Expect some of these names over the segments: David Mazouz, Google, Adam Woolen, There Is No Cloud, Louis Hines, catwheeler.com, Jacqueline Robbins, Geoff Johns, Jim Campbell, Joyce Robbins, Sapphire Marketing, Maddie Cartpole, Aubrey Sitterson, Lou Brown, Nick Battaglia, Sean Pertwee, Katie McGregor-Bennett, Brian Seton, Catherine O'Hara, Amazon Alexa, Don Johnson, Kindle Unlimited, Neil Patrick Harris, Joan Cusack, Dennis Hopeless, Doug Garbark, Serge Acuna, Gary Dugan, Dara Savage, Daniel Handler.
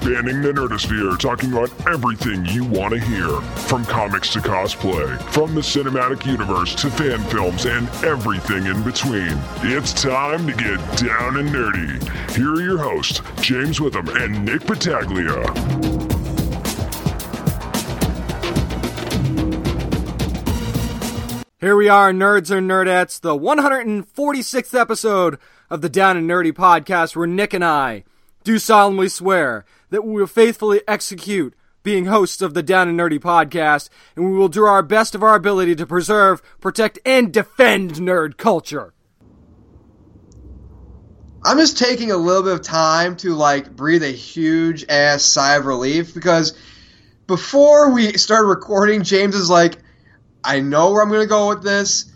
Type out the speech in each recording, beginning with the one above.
spanning the nerdosphere, talking on everything you want to hear. From comics to cosplay, from the cinematic universe to fan films and everything in between. It's time to get down and nerdy. Here are your hosts, James Witham and Nick Battaglia. Here we are, nerds and nerdettes, the 146th episode of the Down and Nerdy podcast, where Nick and I do solemnly swear that we will faithfully execute being hosts of the Down and Nerdy podcast, and we will do our best of our ability to preserve, protect, and defend nerd culture. I'm just taking a little bit of time to, breathe a huge-ass sigh of relief, because before we started recording, James is like, I know where I'm going to go with this.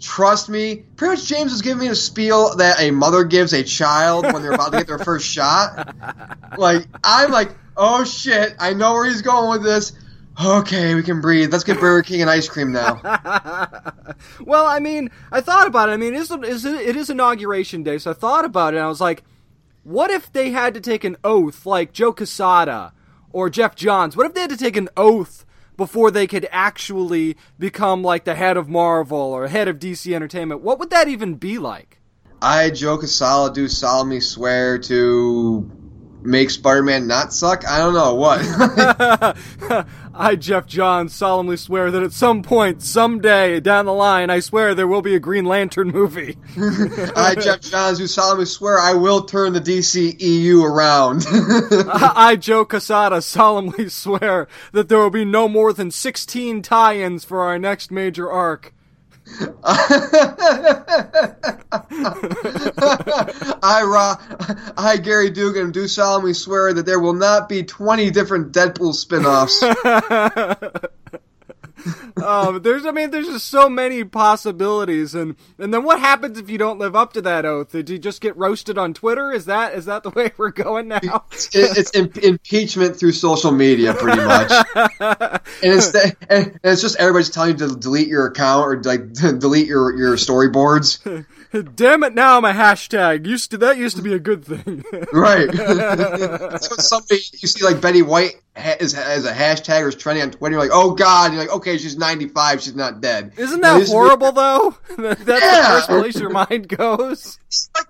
Trust me. Pretty much James was giving me a spiel that a mother gives a child when they're about to get their first shot. I'm like, oh, shit. I know where he's going with this. Okay, we can breathe. Let's get Burger King and ice cream now. Well, I thought about it. It is Inauguration Day, so I thought about it, and I was like, what if they had to take an oath, like Joe Quesada or Geoff Johns? What if they had to take an oath before they could actually become the head of Marvel or head of DC Entertainment? What would that even be like? I, Joe Quesada, do solemnly swear to make Spider-Man not suck? I don't know, what? I, Geoff Johns, solemnly swear that at some point, someday, down the line, I swear there will be a Green Lantern movie. I, Geoff Johns, do solemnly swear I will turn the DCEU around. I, Joe Quesada, solemnly swear that there will be no more than 16 tie-ins for our next major arc. I, Gary Dugan, do solemnly swear that there will not be 20 different Deadpool spin-offs. There's just so many possibilities, and then what happens if you don't live up to that oath? Did you just get roasted on Twitter? Is that the way we're going now? It's impeachment through social media, pretty much. and it's just everybody's telling you to delete your account or delete your storyboards. Damn it! Now my hashtag used to be a good thing, right? That's what somebody you see Betty White as a hashtag or is trending on Twitter. You're like, oh god! And you're like, okay, she's 95, she's not dead. Isn't that horrible though? That's the first place your mind goes.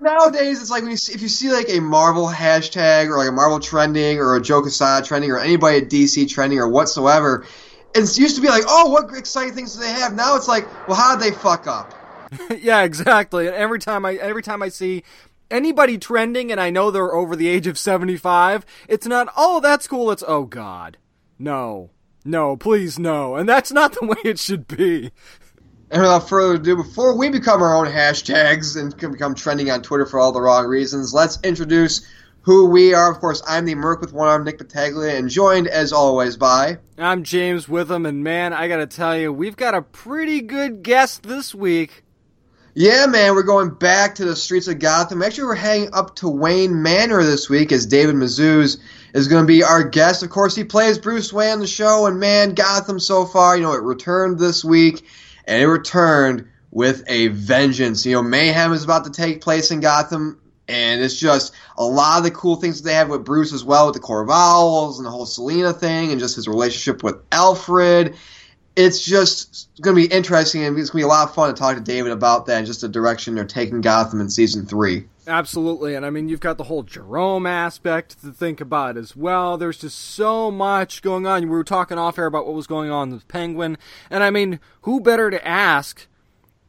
Nowadays, it's like when if you see a Marvel hashtag or a Marvel trending or a Joe Quesada trending or anybody at DC trending or whatsoever, it used to be what exciting things do they have? Now it's well, how did they fuck up? Yeah, exactly. And every time I see anybody trending and I know they're over the age of 75, it's not, oh, that's cool. It's, oh, God, no, please, no. And that's not the way it should be. And without further ado, before we become our own hashtags and can become trending on Twitter for all the wrong reasons, let's introduce who we are. Of course, I'm the Merc with one arm, Nick Battaglia, and joined, as always, by... I'm James Witham, and man, I gotta tell you, we've got a pretty good guest this week. Yeah, man, we're going back to the streets of Gotham. Actually, we're heading up to Wayne Manor this week as David Mazouz is going to be our guest. Of course, he plays Bruce Wayne on the show, and man, Gotham so far, it returned this week, and it returned with a vengeance. Mayhem is about to take place in Gotham, and it's just a lot of the cool things that they have with Bruce as well, with the Corvallis and the whole Selina thing and just his relationship with Alfred. It's just going to be interesting, and it's going to be a lot of fun to talk to David about that and just the direction they're taking Gotham in Season 3. Absolutely, and you've got the whole Jerome aspect to think about as well. There's just so much going on. We were talking off-air about what was going on with Penguin, and who better to ask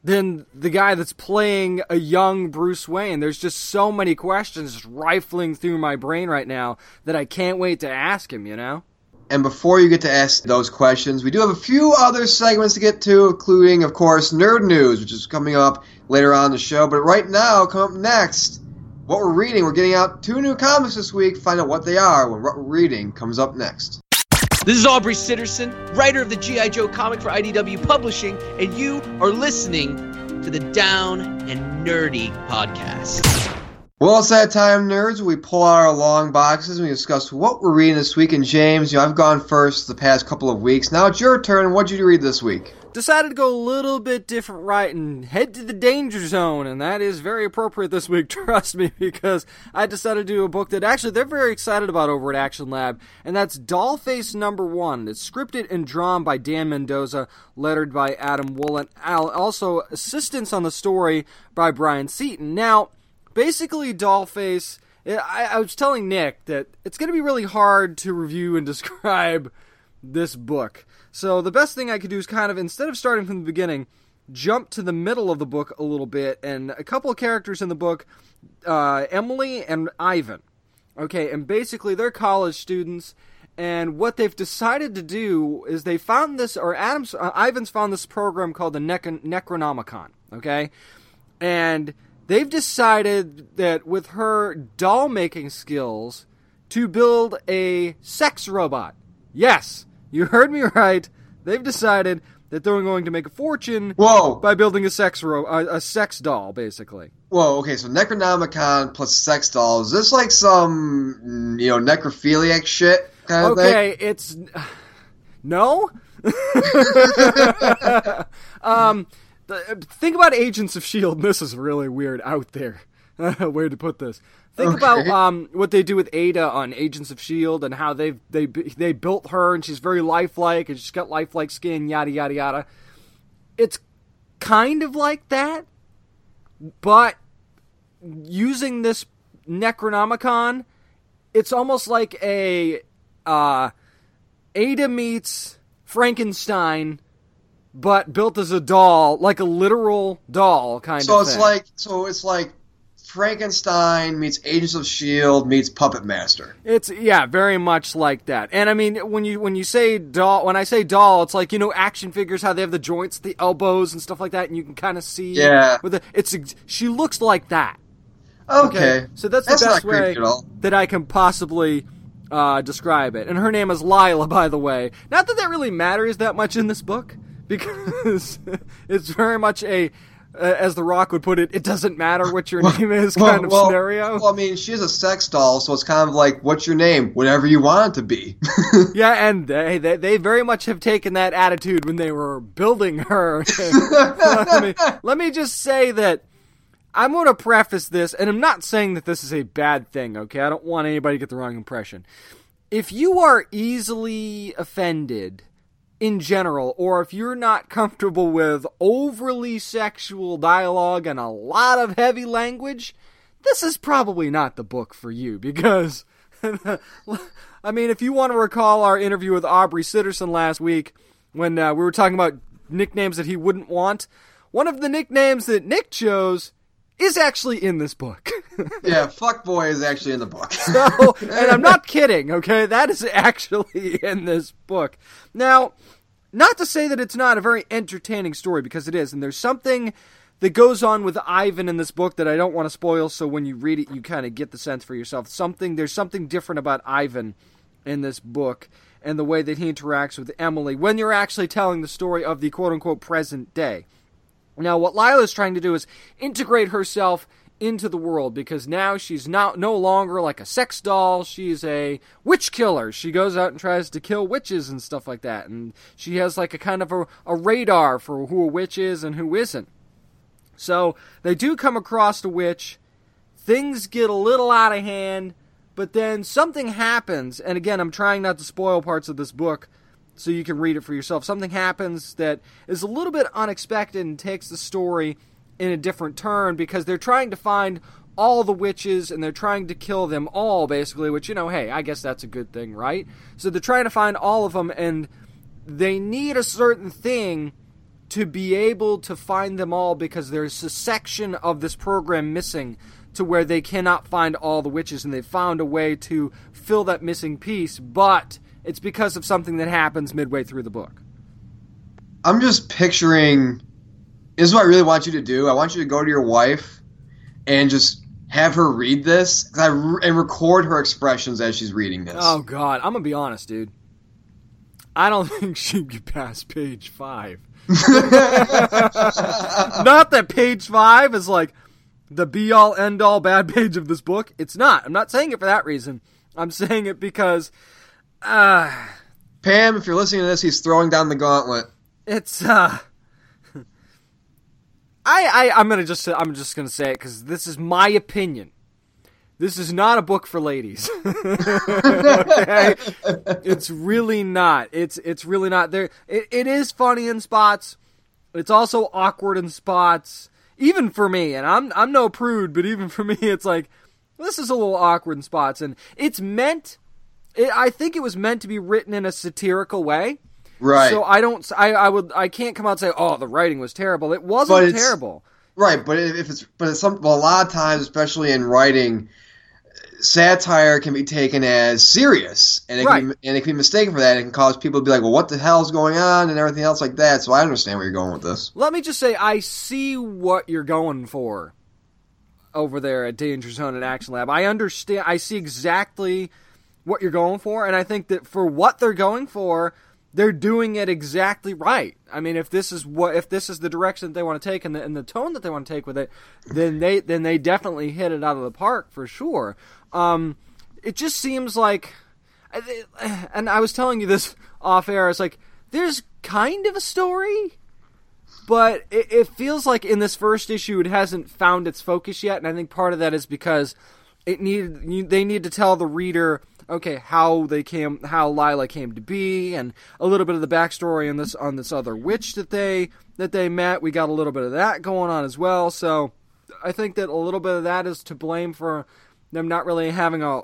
than the guy that's playing a young Bruce Wayne? There's just so many questions rifling through my brain right now that I can't wait to ask him, And before you get to ask those questions, we do have a few other segments to get to, including, of course, Nerd News, which is coming up later on in the show. But right now, coming up next, what we're reading. We're getting out 2 new comics this week. Find out what they are when what we're reading comes up next. This is Aubrey Sitterson, writer of the G.I. Joe comic for IDW Publishing, and you are listening to the Down and Nerdy podcast. Well, it's that time, nerds. We pull out our long boxes and we discuss what we're reading this week. And James, I've gone first the past couple of weeks. Now it's your turn. What'd you read this week? decided to go a little bit different route and head to the danger zone, and that is very appropriate this week, trust me, because I decided to do a book that actually they're very excited about over at Action Lab, and that's Dollface Number 1. It's scripted and drawn by Dan Mendoza, lettered by Adam Woolen, also assistance on the story by Brian Seton. Now, basically Dollface, I was telling Nick that it's going to be really hard to review and describe this book. So the best thing I could do is kind of, instead of starting from the beginning, jump to the middle of the book a little bit. And a couple of characters in the book, Emily and Ivan. Okay, and basically they're college students. And what they've decided to do is they found this, or Ivan's found this program called the Necronomicon. Okay, and they've decided that with her doll-making skills to build a sex robot. Yes, you heard me right. They've decided that they're going to make a fortune by building a sex doll, basically. Whoa, okay, so Necronomicon plus sex doll. Is this like some, necrophiliac shit kind of thing? Okay, it's... No? Think about Agents of S.H.I.E.L.D. This is really weird out there. Way to put this. Think about what they do with Ada on Agents of S.H.I.E.L.D. and how they built her and she's very lifelike and she's got lifelike skin, yada, yada, yada. It's kind of like that, but using this Necronomicon, it's almost like a Ada meets Frankenstein, but built as a doll, like a literal doll kind of thing. So it's like Frankenstein meets Agents of S.H.I.E.L.D. meets Puppet Master. It's, yeah, very much like that. And I mean, when you say doll, when I say doll, it's like, action figures, how they have the joints, the elbows and stuff like that, and you can kind of see. Yeah. She looks like that. Okay. So that's the best way that I can possibly describe it. And her name is Lila, by the way. Not that really matters that much in this book, because it's very much a, as The Rock would put it, it doesn't matter what your name is kind of scenario. Well, I mean, she's a sex doll, so it's kind of like, what's your name? Whatever you want it to be. Yeah, and they very much have taken that attitude when they were building her. Let me just say that I'm going to preface this, and I'm not saying that this is a bad thing, okay? I don't want anybody to get the wrong impression. If you are easily offended in general, or if you're not comfortable with overly sexual dialogue and a lot of heavy language, this is probably not the book for you, because, I mean, if you want to recall our interview with Aubrey Sitterson last week, when we were talking about nicknames that he wouldn't want, one of the nicknames that Nick chose is actually in this book. Yeah, fuckboy is actually in the book. So, and I'm not kidding, okay? That is actually in this book. Now, not to say that it's not a very entertaining story, because it is, and there's something that goes on with Ivan in this book that I don't want to spoil, so when you read it, you kind of get the sense for yourself. There's something different about Ivan in this book, and the way that he interacts with Emily, when you're actually telling the story of the quote-unquote present day. Now, what Lila is trying to do is integrate herself into the world, because now she's no longer like a sex doll. She's a witch killer. She goes out and tries to kill witches and stuff like that. And she has like a kind of a radar for who a witch is and who isn't. So they do come across a witch. Things get a little out of hand, but then something happens. And again, I'm trying not to spoil parts of this book, so you can read it for yourself. Something happens that is a little bit unexpected and takes the story in a different turn, because they're trying to find all the witches and they're trying to kill them all, basically, which, hey, I guess that's a good thing, right? So they're trying to find all of them, and they need a certain thing to be able to find them all, because there's a section of this program missing to where they cannot find all the witches, and they found a way to fill that missing piece, but it's because of something that happens midway through the book. I'm just picturing, this is what I really want you to do. I want you to go to your wife and just have her read this and record her expressions as she's reading this. Oh, God. I'm going to be honest, dude. I don't think she'd get past page 5. Not that page 5 is like the be-all, end-all bad page of this book. It's not. I'm not saying it for that reason. I'm saying it because... Pam, if you're listening to this, he's throwing down the gauntlet. It's, I'm just gonna say it because this is my opinion. This is not a book for ladies. Okay? It's really not. It's really not there. It is funny in spots. It's also awkward in spots. Even for me, and I'm no prude, but even for me, it's like, this is a little awkward in spots. And it's meant, I think it was meant to be written in a satirical way. Right. So I can't come out and say, oh, the writing was terrible. It wasn't terrible. Right. But a lot of times, especially in writing, satire can be taken as serious, and it can be mistaken for that. It can cause people to be like, well, what the hell's going on, and everything else like that. So I understand where you're going with this. Let me just say, I see what you're going for over there at Danger Zone and Action Lab. I understand. I see exactly what you're going for, and I think that for what they're going for, they're doing it exactly right. I mean, if this is the direction that they want to take and the tone that they want to take with it, then they definitely hit it out of the park for sure. It just seems like, and I was telling you this off air, it's like, there's kind of a story, but it feels like in this first issue, it hasn't found its focus yet. And I think part of that is because they need to tell the reader, okay, how Lila came to be, and a little bit of the backstory on this other witch that they met. We got a little bit of that going on as well. So I think that a little bit of that is to blame for them not really having a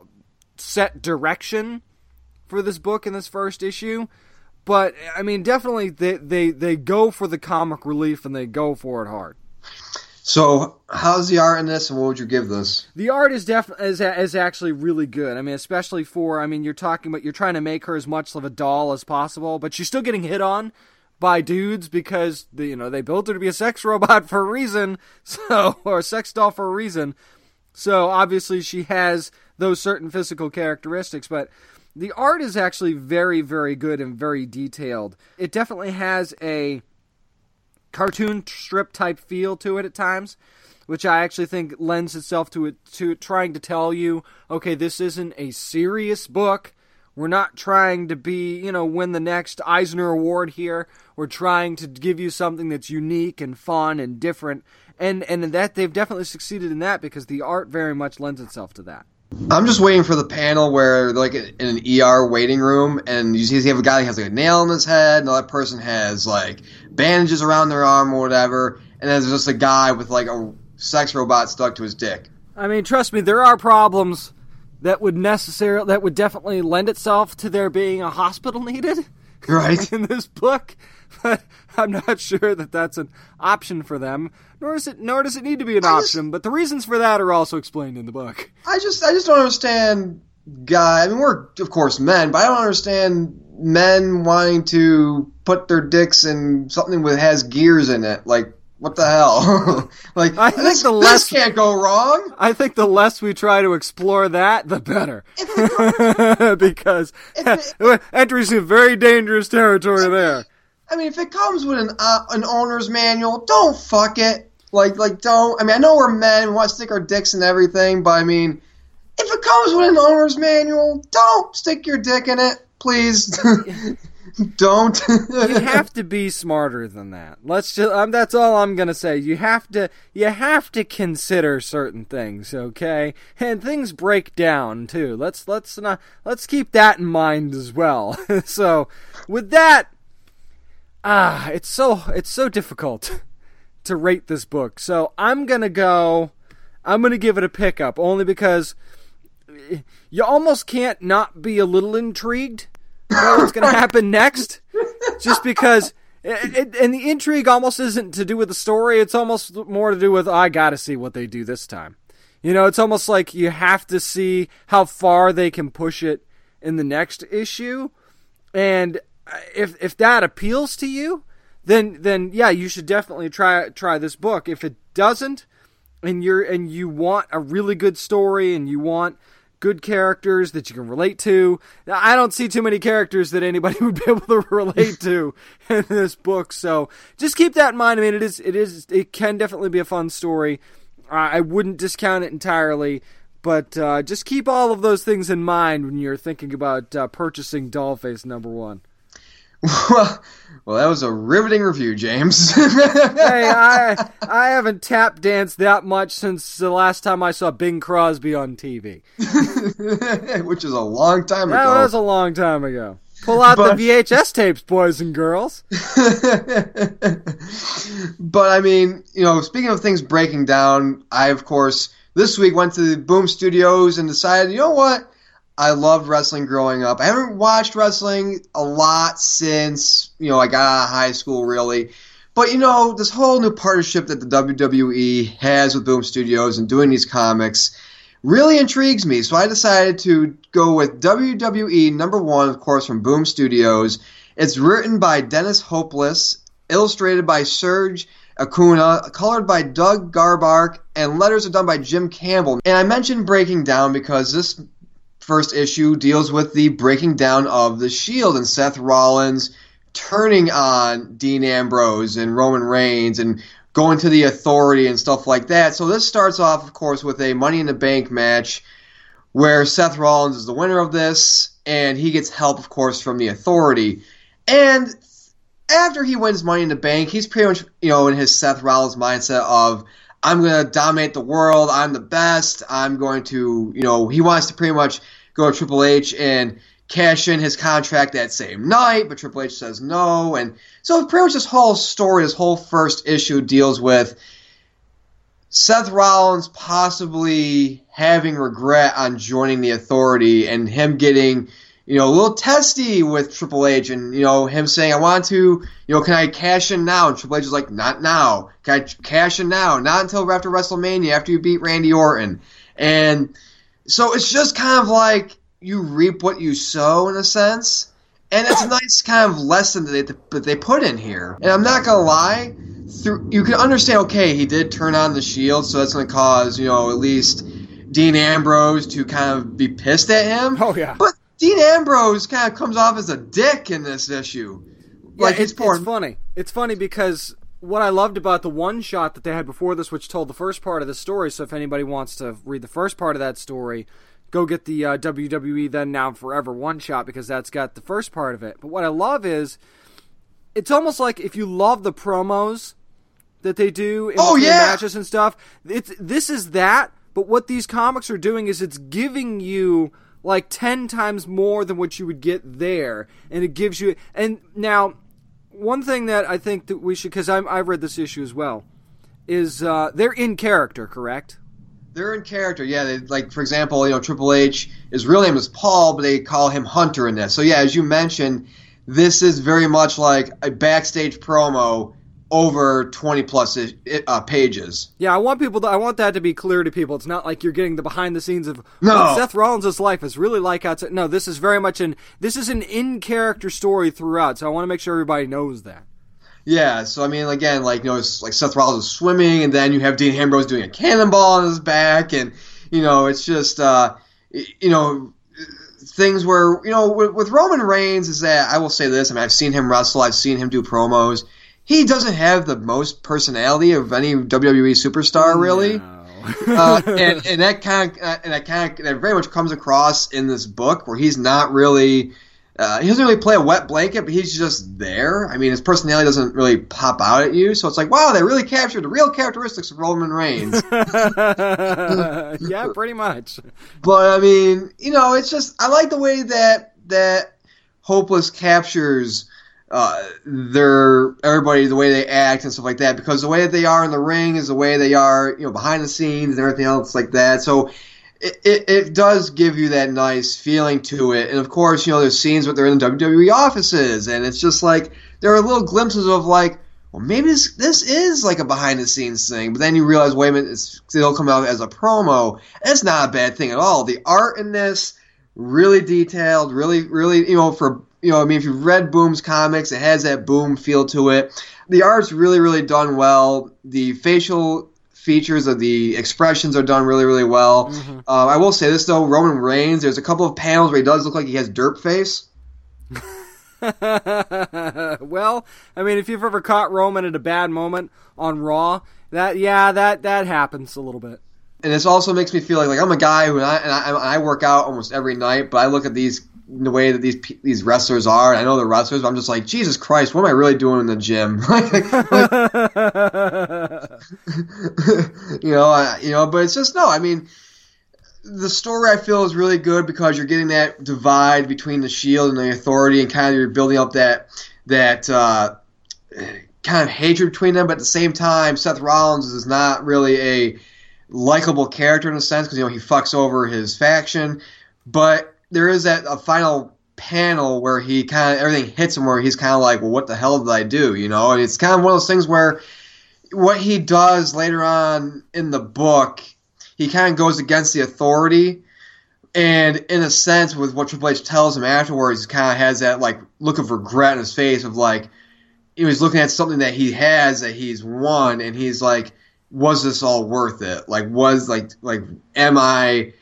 set direction for this book in this first issue. But, I mean, definitely they go for the comic relief and they go for it hard. So, how's the art in this, and what would you give this? The art is actually really good. I mean, especially you're trying to make her as much of a doll as possible, but she's still getting hit on by dudes because, they built her to be a sex robot for a reason, or a sex doll for a reason. So obviously she has those certain physical characteristics, but the art is actually very, very good and very detailed. It definitely has a cartoon strip type feel to it at times, which I actually think lends itself to trying to tell you, okay, this isn't a serious book. We're not trying to be, win the next Eisner Award here. We're trying to give you something that's unique and fun and different. And that they've definitely succeeded in that because the art very much lends itself to that. I'm just waiting for the panel where like in an ER waiting room, and you see they have a guy that has like a nail in his head, and that person has like bandages around their arm or whatever, and there's just a guy with like a sex robot stuck to his dick. I mean, trust me, there are problems that would definitely lend itself to there being a hospital needed. Right. In this book, but I'm not sure that that's an option for them, nor does it need to be an option, but the reasons for that are also explained in the book. I just don't understand guys. I mean, we're, of course, men, but I don't understand men wanting to put their dicks in something that has gears in it. Like, what the hell? Like, this can't go wrong. I think the less we try to explore that, the better. Because it enters a very dangerous territory there. I mean, if it comes with an owner's manual, don't fuck it. Like don't. I mean, I know we're men and want to stick our dicks in everything, but I mean, if it comes with an owner's manual, don't stick your dick in it, please. Don't. You have to be smarter than that. Let's just. That's all I'm gonna say. You have to consider certain things, okay? And things break down too. Let's keep that in mind as well. So, with that, it's so difficult to rate this book. So I'm gonna give it a pickup only because you almost can't not be a little intrigued. What's going to happen next, just because and the intrigue almost isn't to do with the story. It's almost more to do with, I got to see what they do this time. It's almost like you have to see how far they can push it in the next issue. And if that appeals to you, then yeah, you should definitely try this book. If it doesn't, and you want a really good story and you want good characters that you can relate to. Now, I don't see too many characters that anybody would be able to relate to in this book, so just keep that in mind. I mean, it can definitely be a fun story. I wouldn't discount it entirely, but just keep all of those things in mind when you're thinking about purchasing Dollface #1. Well, that was a riveting review, James. Hey, I haven't tap danced that much since the last time I saw Bing Crosby on TV. Which is a long time ago. That was a long time ago. Pull out the VHS tapes, boys and girls. But, I mean, you know, speaking of things breaking down, I, of course, this week went to the Boom Studios and decided, you know what? I loved wrestling growing up. I haven't watched wrestling a lot since, you know, I got out of high school, really. But, you know, this whole new partnership that the WWE has with Boom Studios and doing these comics really intrigues me. So I decided to go with WWE number 1, of course, from Boom Studios. It's written by Dennis Hopeless, illustrated by Serge Acuna, colored by Doug Garbark, and letters are done by Jim Campbell. And I mentioned breaking down because this first issue deals with the breaking down of the Shield and Seth Rollins turning on Dean Ambrose and Roman Reigns and going to the Authority and stuff like that. So this starts off, of course, with a Money in the Bank match where Seth Rollins is the winner of this, and he gets help, of course, from the Authority. And after he wins Money in the Bank, he's pretty much, you know, in his Seth Rollins mindset of, I'm going to dominate the world, I'm the best, I'm going to, you know, he wants to pretty much go to Triple H and cash in his contract that same night, but Triple H says no. And so pretty much this whole story, this whole first issue deals with Seth Rollins possibly having regret on joining the Authority and him getting, you know, a little testy with Triple H and, you know, him saying, I want to, you know, can I cash in now? And Triple H is like, not now. Can I cash in now? Not until after WrestleMania, after you beat Randy Orton. And so it's just kind of like you reap what you sow in a sense. And it's a nice kind of lesson that they put in here. And I'm not going to lie, you can understand, okay, he did turn on the Shield, so that's going to cause, you know, at least Dean Ambrose to kind of be pissed at him. Oh, yeah. But Dean Ambrose kind of comes off as a dick in this issue. Like, yeah, it's funny. It's funny because what I loved about the one shot that they had before this, which told the first part of the story, so if anybody wants to read the first part of that story, go get the WWE Then Now Forever one shot because that's got the first part of it. But what I love is it's almost like if you love the promos that they do in matches and stuff, this is that, but what these comics are doing is it's giving you like 10 times more than what you would get there. And it gives you... And now, one thing that I think that we should... Because I read this issue as well, is they're in character, correct? They're in character, yeah. They, like, for example, you know, Triple H, his real name is Paul, but they call him Hunter in this. So, yeah, as you mentioned, this is very much like a backstage promo over 20-plus pages. Yeah, I want that to be clear to people. It's not like you're getting the behind-the-scenes of Seth Rollins' life is really like outside. No, this is very much this is an in-character story throughout, so I want to make sure everybody knows that. Yeah, so, I mean, again, like, you know, it's like Seth Rollins is swimming, and then you have Dean Ambrose doing a cannonball on his back, and, you know, it's just, you know, things where, you know, with Roman Reigns is that, I will say this, I mean, I've seen him wrestle, I've seen him do promos. He doesn't have the most personality of any WWE superstar, really. No. And that kind of, that very much comes across in this book where he's not really, he doesn't really play a wet blanket, but he's just there. I mean, his personality doesn't really pop out at you, so it's like, wow, they really captured the real characteristics of Roman Reigns. Yeah, pretty much. But, I mean, you know, it's just, I like the way that Hopeless captures everybody, the way they act and stuff like that, because the way that they are in the ring is the way they are, you know, behind the scenes and everything else like that. So it does give you that nice feeling to it. And of course, you know, there's scenes where they're in the WWE offices, and it's just like there are little glimpses of like, well, maybe this is like a behind the scenes thing. But then you realize, wait a minute, it'll come out as a promo. And it's not a bad thing at all. The art in this really detailed, really, really, you know, you know, I mean, if you've read Boom's comics, it has that Boom feel to it. The art's really, really done well. The facial features of the expressions are done really, really well. Mm-hmm. I will say this, though. Roman Reigns, there's a couple of panels where he does look like he has derp face. Well, I mean, if you've ever caught Roman at a bad moment on Raw, that happens a little bit. And this also makes me feel like I'm a guy who I work out almost every night, but I look at these the way that these wrestlers are. I know they're wrestlers, but I'm just like, Jesus Christ, what am I really doing in the gym? But it's just, no, I mean, the story I feel is really good because you're getting that divide between the Shield and the Authority, and kind of you're building up that kind of hatred between them. But at the same time, Seth Rollins is not really a likable character in a sense, because he fucks over his faction, but there is that a final panel where he kind of, everything hits him where he's kind of like, well, what the hell did I do? And it's kind of one of those things where what he does later on in the book, he kind of goes against the Authority, and in a sense with what Triple H tells him afterwards, he kind of has that like look of regret in his face of like, he was looking at something that he has, that he's won, and he's like, was this all worth it? Like, am I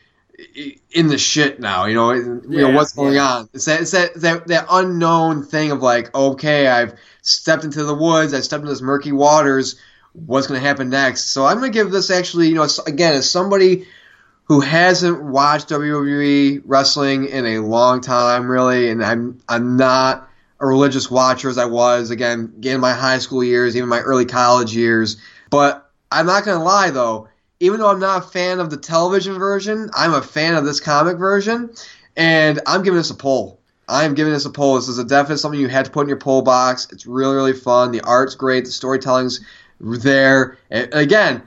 in the shit now? What's going on? It's that unknown thing of like, okay, I've stepped into the woods, I've stepped into this murky waters, what's going to happen next? So I'm going to give this actually, again, as somebody who hasn't watched WWE wrestling in a long time, really, and I'm not a religious watcher as I was, again, in my high school years, even my early college years, but I'm not going to lie, though, even though I'm not a fan of the television version, I'm a fan of this comic version, and I'm giving this a poll. This is definitely something you had to put in your poll box. It's really, really fun. The art's great. The storytelling's there. And again,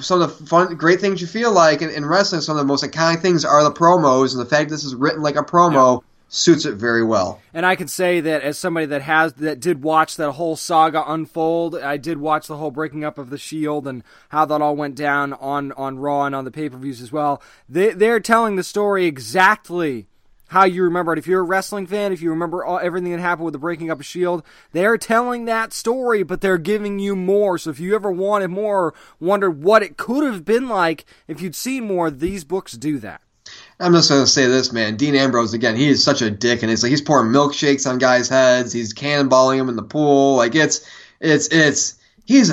some of the fun, great things you feel like in wrestling, some of the most iconic things are the promos, and the fact this is written like a promo suits it very well. And I can say that as somebody that did watch that whole saga unfold, I did watch the whole breaking up of the Shield and how that all went down on Raw and on the pay-per-views as well. They're telling the story exactly how you remember it. If you're a wrestling fan, if you remember everything that happened with the breaking up of Shield, they're telling that story, but they're giving you more. So if you ever wanted more or wondered what it could have been like if you'd seen more, these books do that. I'm just going to say this, man. Dean Ambrose, again, he is such a dick, and it's like he's pouring milkshakes on guys' heads. He's cannonballing them in the pool. Like, he's a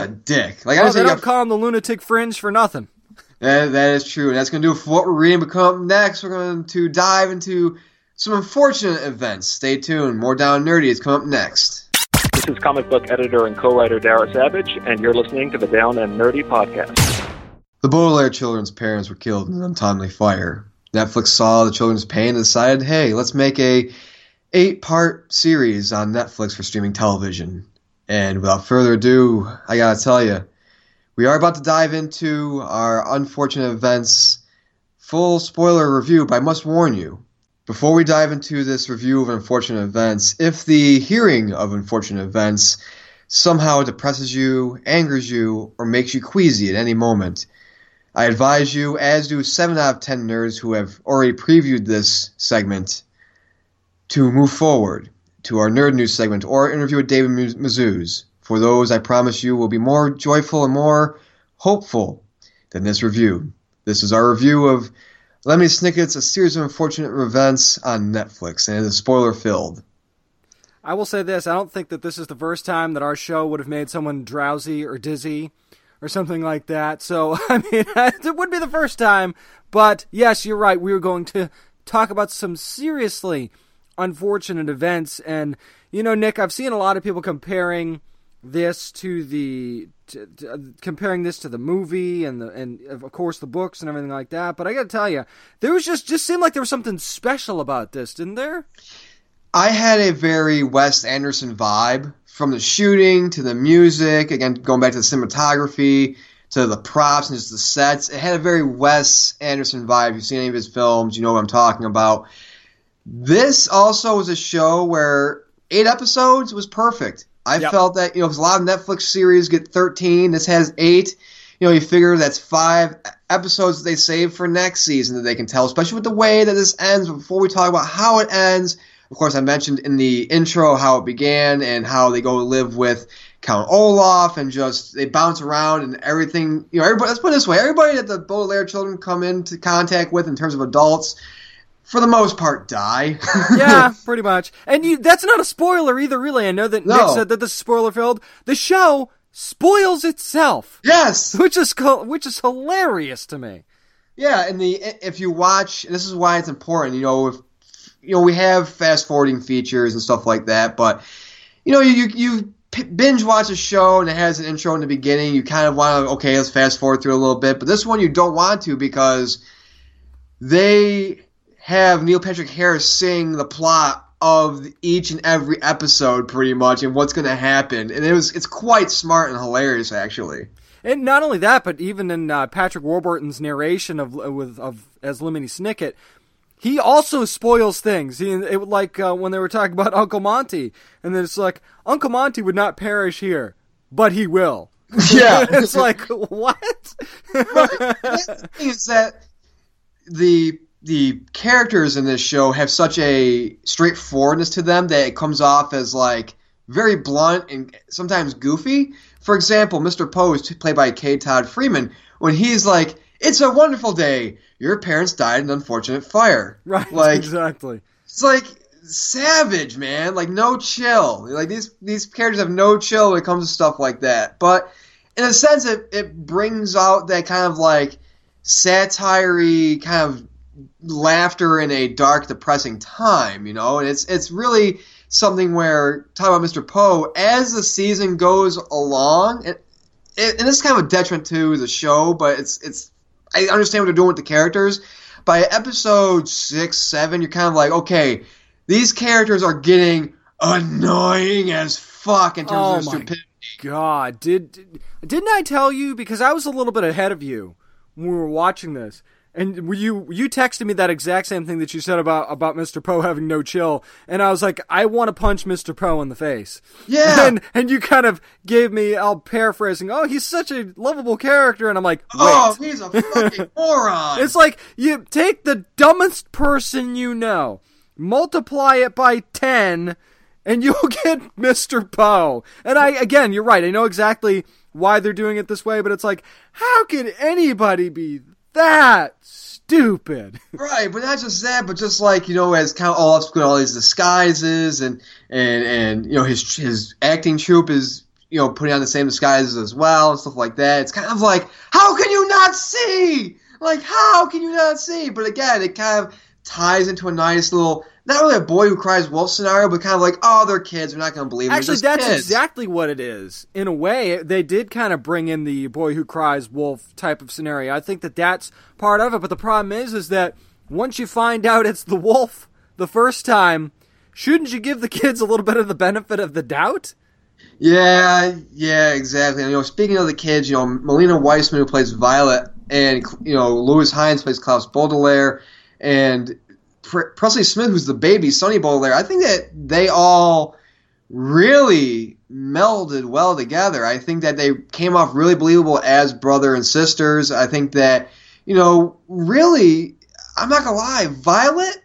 dick. Like, they don't call him the lunatic fringe for nothing. That is true, and that's going to do it for what we're reading. But coming up next, we're going to dive into some unfortunate events. Stay tuned. More Down Nerdy is coming up next. This is comic book editor and co-writer Dara Savage, and you're listening to the Down and Nerdy podcast. The Baudelaire children's parents were killed in an untimely fire. Netflix saw the children's pain and decided, hey, let's make a 8-part series on Netflix for streaming television. And without further ado, I gotta tell you, we are about to dive into our unfortunate events full spoiler review, but I must warn you, before we dive into this review of unfortunate events, if the hearing of unfortunate events somehow depresses you, angers you, or makes you queasy at any moment, I advise you, as do 7 out of 10 nerds who have already previewed this segment, to move forward to our Nerd News segment or interview with David Mazouz. For those, I promise you, will be more joyful and more hopeful than this review. This is our review of Lemony Snicket's A Series of Unfortunate Events on Netflix, and it is spoiler-filled. I will say this, I don't think that this is the first time that our show would have made someone drowsy or dizzy or something like that. So, I mean, it would be the first time. But, yes, you're right. We were going to talk about some seriously unfortunate events. And, Nick, I've seen a lot of people comparing this to the movie and of course, the books and everything like that. But I got to tell you, there was just seemed like there was something special about this, didn't there? I had a very Wes Anderson vibe. From the shooting to the music, again, going back to the cinematography, to the props and just the sets, it had a very Wes Anderson vibe. If you've seen any of his films, you know what I'm talking about. This also was a show where 8 episodes was perfect. I felt that, because a lot of Netflix series get 13, this has 8. You figure that's 5 episodes that they save for next season that they can tell, especially with the way that this ends. Before we talk about how it ends, of course, I mentioned in the intro how it began and how they go live with Count Olaf and just they bounce around and everything. Everybody, let's put it this way. Everybody that the Baudelaire children come into contact with in terms of adults, for the most part, die. Yeah, pretty much. And that's not a spoiler either, really. I know that Nick said that this is spoiler-filled. The show spoils itself. Yes. Which is hilarious to me. Yeah, and if you watch, and this is why it's important, if you know, we have fast forwarding features and stuff like that, but you know, you binge watch a show and it has an intro in the beginning. You kind of want to, okay, let's fast forward through a little bit, but this one you don't want to because they have Neil Patrick Harris sing the plot of each and every episode pretty much and what's going to happen. And it's quite smart and hilarious, actually. And not only that, but even in Patrick Warburton's narration as Lemony Snicket, he also spoils things. When they were talking about Uncle Monty, and then it's like, Uncle Monty would not perish here, but he will. Yeah. It's like, what? The thing is that the characters in this show have such a straightforwardness to them that it comes off as like very blunt and sometimes goofy. For example, Mr. Post, played by K. Todd Freeman, when he's like, "It's a wonderful day. Your parents died in an unfortunate fire." Right. Like, exactly. It's like savage, man. Like no chill. Like these characters have no chill when it comes to stuff like that. But in a sense, it brings out that kind of like satire-y kind of laughter in a dark, depressing time, you know, and it's really something where, talking about Mr. Poe, as the season goes along, and this is kind of a detriment to the show, but it's I understand what they're doing with the characters. By episode 6, 7, you're kind of like, okay, these characters are getting annoying as fuck in terms of stupidity. God, didn't I tell you, because I was a little bit ahead of you when we were watching this, and you texted me that exact same thing that you said about Mr. Poe having no chill, and I was like, I want to punch Mr. Poe in the face. Yeah. And you kind of gave me, I'll paraphrasing, oh, he's such a lovable character, and I'm like, wait. Oh, he's a fucking moron. It's like, you take the dumbest person you know, multiply it by 10, and you'll get Mr. Poe. And again, you're right, I know exactly why they're doing it this way, but it's like, how could anybody be that's stupid. Right, but not just that, but just like, you know, as kind of all these disguises and you know, his acting troupe is, you know, putting on the same disguises as well and stuff like that. It's kind of like, how can you not see? Like, how can you not see? But again, it kind of ties into a nice little, not really a boy who cries wolf scenario, but kind of like, oh, they're kids, we're not going to believe them. Actually, that's kids. Exactly what it is. In a way, they did kind of bring in the boy who cries wolf type of scenario. I think that that's part of it, but the problem is that once you find out it's the wolf the first time, shouldn't you give the kids a little bit of the benefit of the doubt? Yeah, exactly. And, you know, speaking of the kids, you know, Malina Weisman, who plays Violet, and, you know, Louis Hines plays Klaus Baudelaire, and Presley Smith, who's the baby, Sonny Baudelaire, I think that they all really melded well together. I think that they came off really believable as brother and sisters. I think that, you know, really, I'm not going to lie, Violet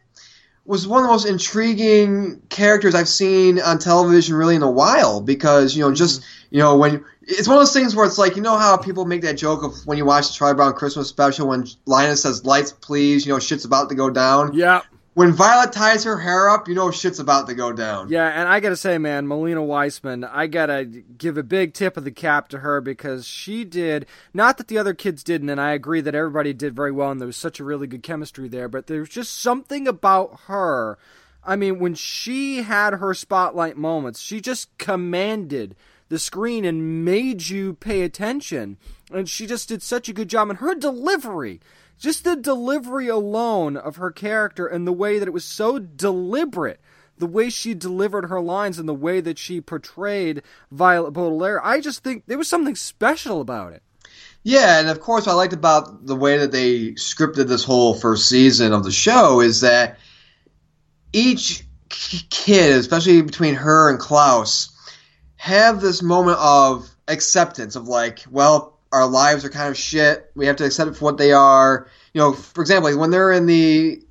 was one of the most intriguing characters I've seen on television really in a while because, you know, just, you know, when it's one of those things where it's like, you know how people make that joke of when you watch the Charlie Brown Christmas special when Linus says, "Lights, please," you know, shit's about to go down. Yeah. When Violet ties her hair up, you know shit's about to go down. Yeah, and I gotta say, man, Malina Weisman, I gotta give a big tip of the cap to her because she did, not that the other kids didn't, and I agree that everybody did very well and there was such a really good chemistry there, but there was just something about her. I mean, when she had her spotlight moments, she just commanded the screen and made you pay attention. And she just did such a good job, and her delivery, just the delivery alone of her character and the way that it was so deliberate, the way she delivered her lines and the way that she portrayed Violet Baudelaire, I just think there was something special about it. Yeah, and of course what I liked about the way that they scripted this whole first season of the show is that each kid, especially between her and Klaus, have this moment of acceptance of like, well, our lives are kind of shit. We have to accept it for what they are. You know, for example, like when they're in the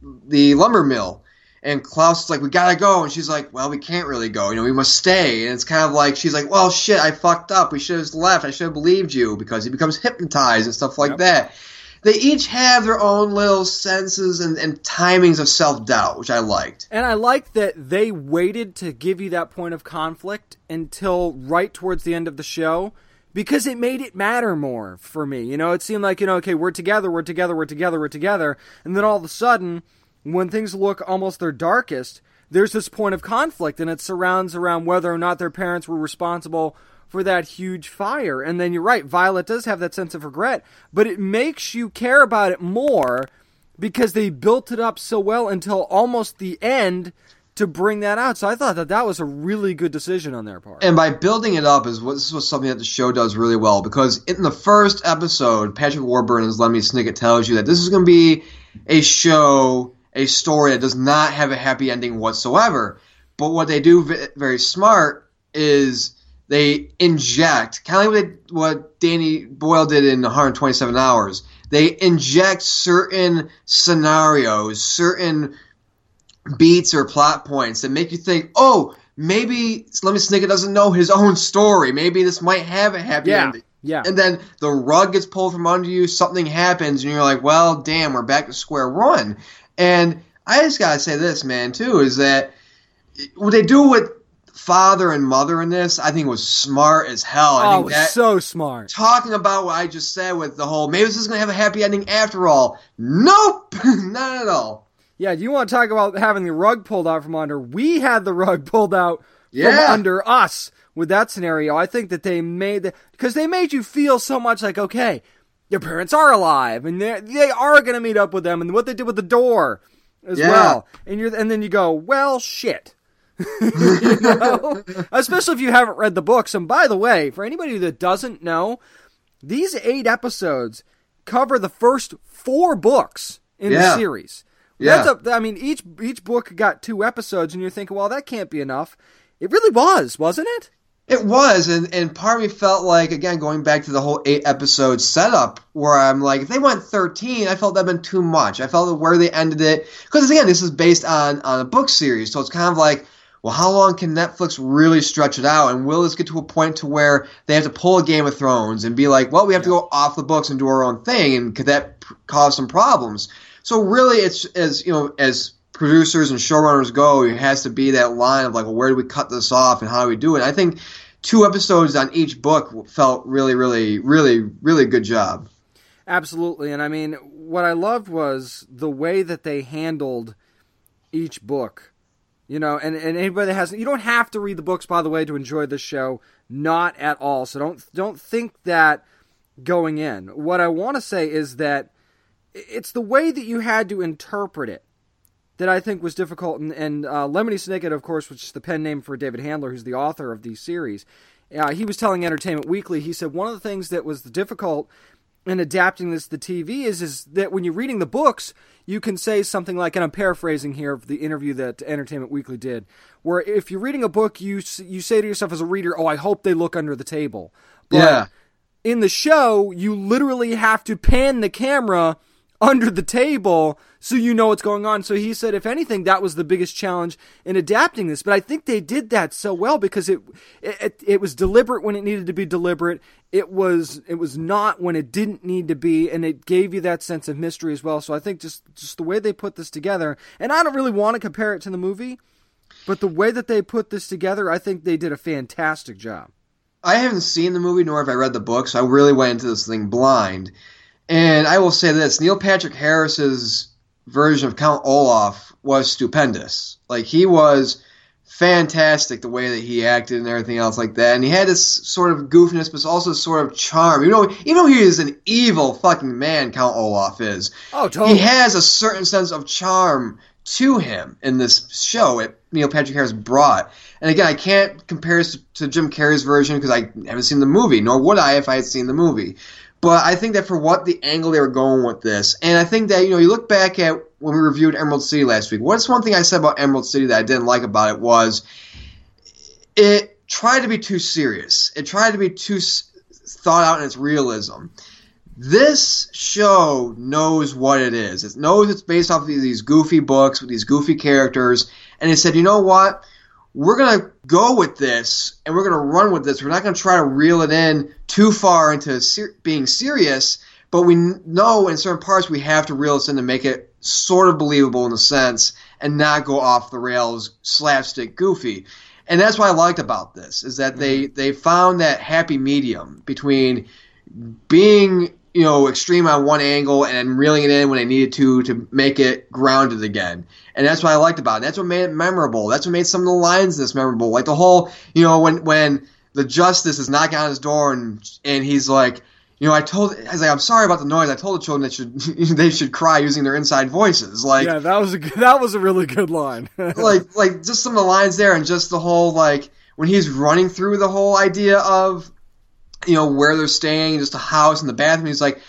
lumber mill and Klaus is like, we gotta go. And she's like, well, we can't really go. You know, we must stay. And it's kind of like, she's like, well, shit, I fucked up. We should have left. I should have believed you, because he becomes hypnotized and stuff like that. They each have their own little senses and timings of self-doubt, which I liked. And I liked that they waited to give you that point of conflict until right towards the end of the show, because it made it matter more for me. You know, it seemed like, you know, okay, we're together, and then all of a sudden, when things look almost their darkest, there's this point of conflict, and it surrounds around whether or not their parents were responsible for that huge fire. And then you're right, Violet does have that sense of regret, but it makes you care about it more because they built it up so well until almost the end to bring that out. So I thought that was a really good decision on their part. And by building it up, this was something that the show does really well, because in the first episode, Patrick Warburton as Lemony Snicket tells you that this is going to be a story that does not have a happy ending whatsoever. But what they do very smart is they inject, kind of like what Danny Boyle did in 127 Hours, they inject certain scenarios, certain beats or plot points that make you think, oh, maybe Lemony Snicket doesn't know his own story. Maybe this might have a happy ending. Yeah. And then the rug gets pulled from under you, something happens, and you're like, well, damn, we're back to square one. And I just got to say this, man, too, is that what they do with father and mother in this, I think was smart as hell. Oh, it was so smart. Talking about what I just said with the whole, maybe this is going to have a happy ending after all. Nope, not at all. Yeah, you want to talk about having the rug pulled out from under? We had the rug pulled out from under us with that scenario. I think that they made that, because they made you feel so much like, okay, your parents are alive, and they are going to meet up with them, and what they did with the door as well. And then you go, well, shit. You know? Especially if you haven't read the books. And by the way, for anybody that doesn't know, these 8 episodes cover the first 4 books in the series. Yeah. Each book got 2 episodes, and you're thinking, well, that can't be enough. It really was, wasn't it? It was, and part of me felt like, again, going back to the whole 8-episode setup, where I'm like, if they went 13, I felt that had been too much. I felt that where they ended it, because again, this is based on a book series, so it's kind of like, well, how long can Netflix really stretch it out, and will this get to a point to where they have to pull a Game of Thrones and be like, well, we have to go off the books and do our own thing, and could that cause some problems? So really, it's, as you know, as producers and showrunners go, it has to be that line of like, well, where do we cut this off and how do we do it? I think 2 episodes on each book felt really, really, really, really good job. Absolutely. And I mean, what I loved was the way that they handled each book, you know, and anybody that hasn't, you don't have to read the books, by the way, to enjoy this show, not at all. So don't think that going in. What I want to say is that it's the way that you had to interpret it that I think was difficult. And Lemony Snicket, of course, which is the pen name for David Handler, who's the author of these series, he was telling Entertainment Weekly, he said, one of the things that was difficult in adapting this to TV is that when you're reading the books, you can say something like, and I'm paraphrasing here of the interview that Entertainment Weekly did, where if you're reading a book, you say to yourself as a reader, oh, I hope they look under the table. But in the show, you literally have to pan the camera under the table so you know what's going on. So he said, if anything, that was the biggest challenge in adapting this. But I think they did that so well because it was deliberate when it needed to be deliberate. It was not when it didn't need to be, and it gave you that sense of mystery as well. So I think just the way they put this together, and I don't really want to compare it to the movie, but the way that they put this together, I think they did a fantastic job. I haven't seen the movie, nor have I read the books. I really went into this thing blind. And I will say this, Neil Patrick Harris's version of Count Olaf was stupendous. Like, he was fantastic the way that he acted and everything else like that. And he had this sort of goofiness, but also sort of charm. Even though he is an evil fucking man, Count Olaf is. Oh, totally. He has a certain sense of charm to him in this show that Neil Patrick Harris brought. And again, I can't compare this to Jim Carrey's version because I haven't seen the movie, nor would I if I had seen the movie. But I think that for what the angle they were going with this, and I think that, you know, you look back at when we reviewed Emerald City last week, what's one thing I said about Emerald City that I didn't like about it was it tried to be too serious. It tried to be too thought out in its realism. This show knows what it is. It knows it's based off of these goofy books with these goofy characters, and it said, you know what? We're going to go with this, and we're going to run with this. We're not going to try to reel it in too far into being serious, but we know in certain parts we have to reel this in to make it sort of believable in a sense and not go off the rails, slapstick, goofy. And that's what I liked about this, is that they found that happy medium between being you know, extreme on one angle and then reeling it in when they needed to make it grounded again. And that's what I liked about it. That's what made it memorable. That's what made some of the lines this memorable. Like the whole, you know, when the justice is knocking on his door and he's like, you know, I was like, I'm sorry about the noise. I told the children they should cry using their inside voices. Like, yeah, that was a really good line. like just some of the lines there, and just the whole, like, when he's running through the whole idea of, you know, where they're staying, just a house and the bathroom. He's like,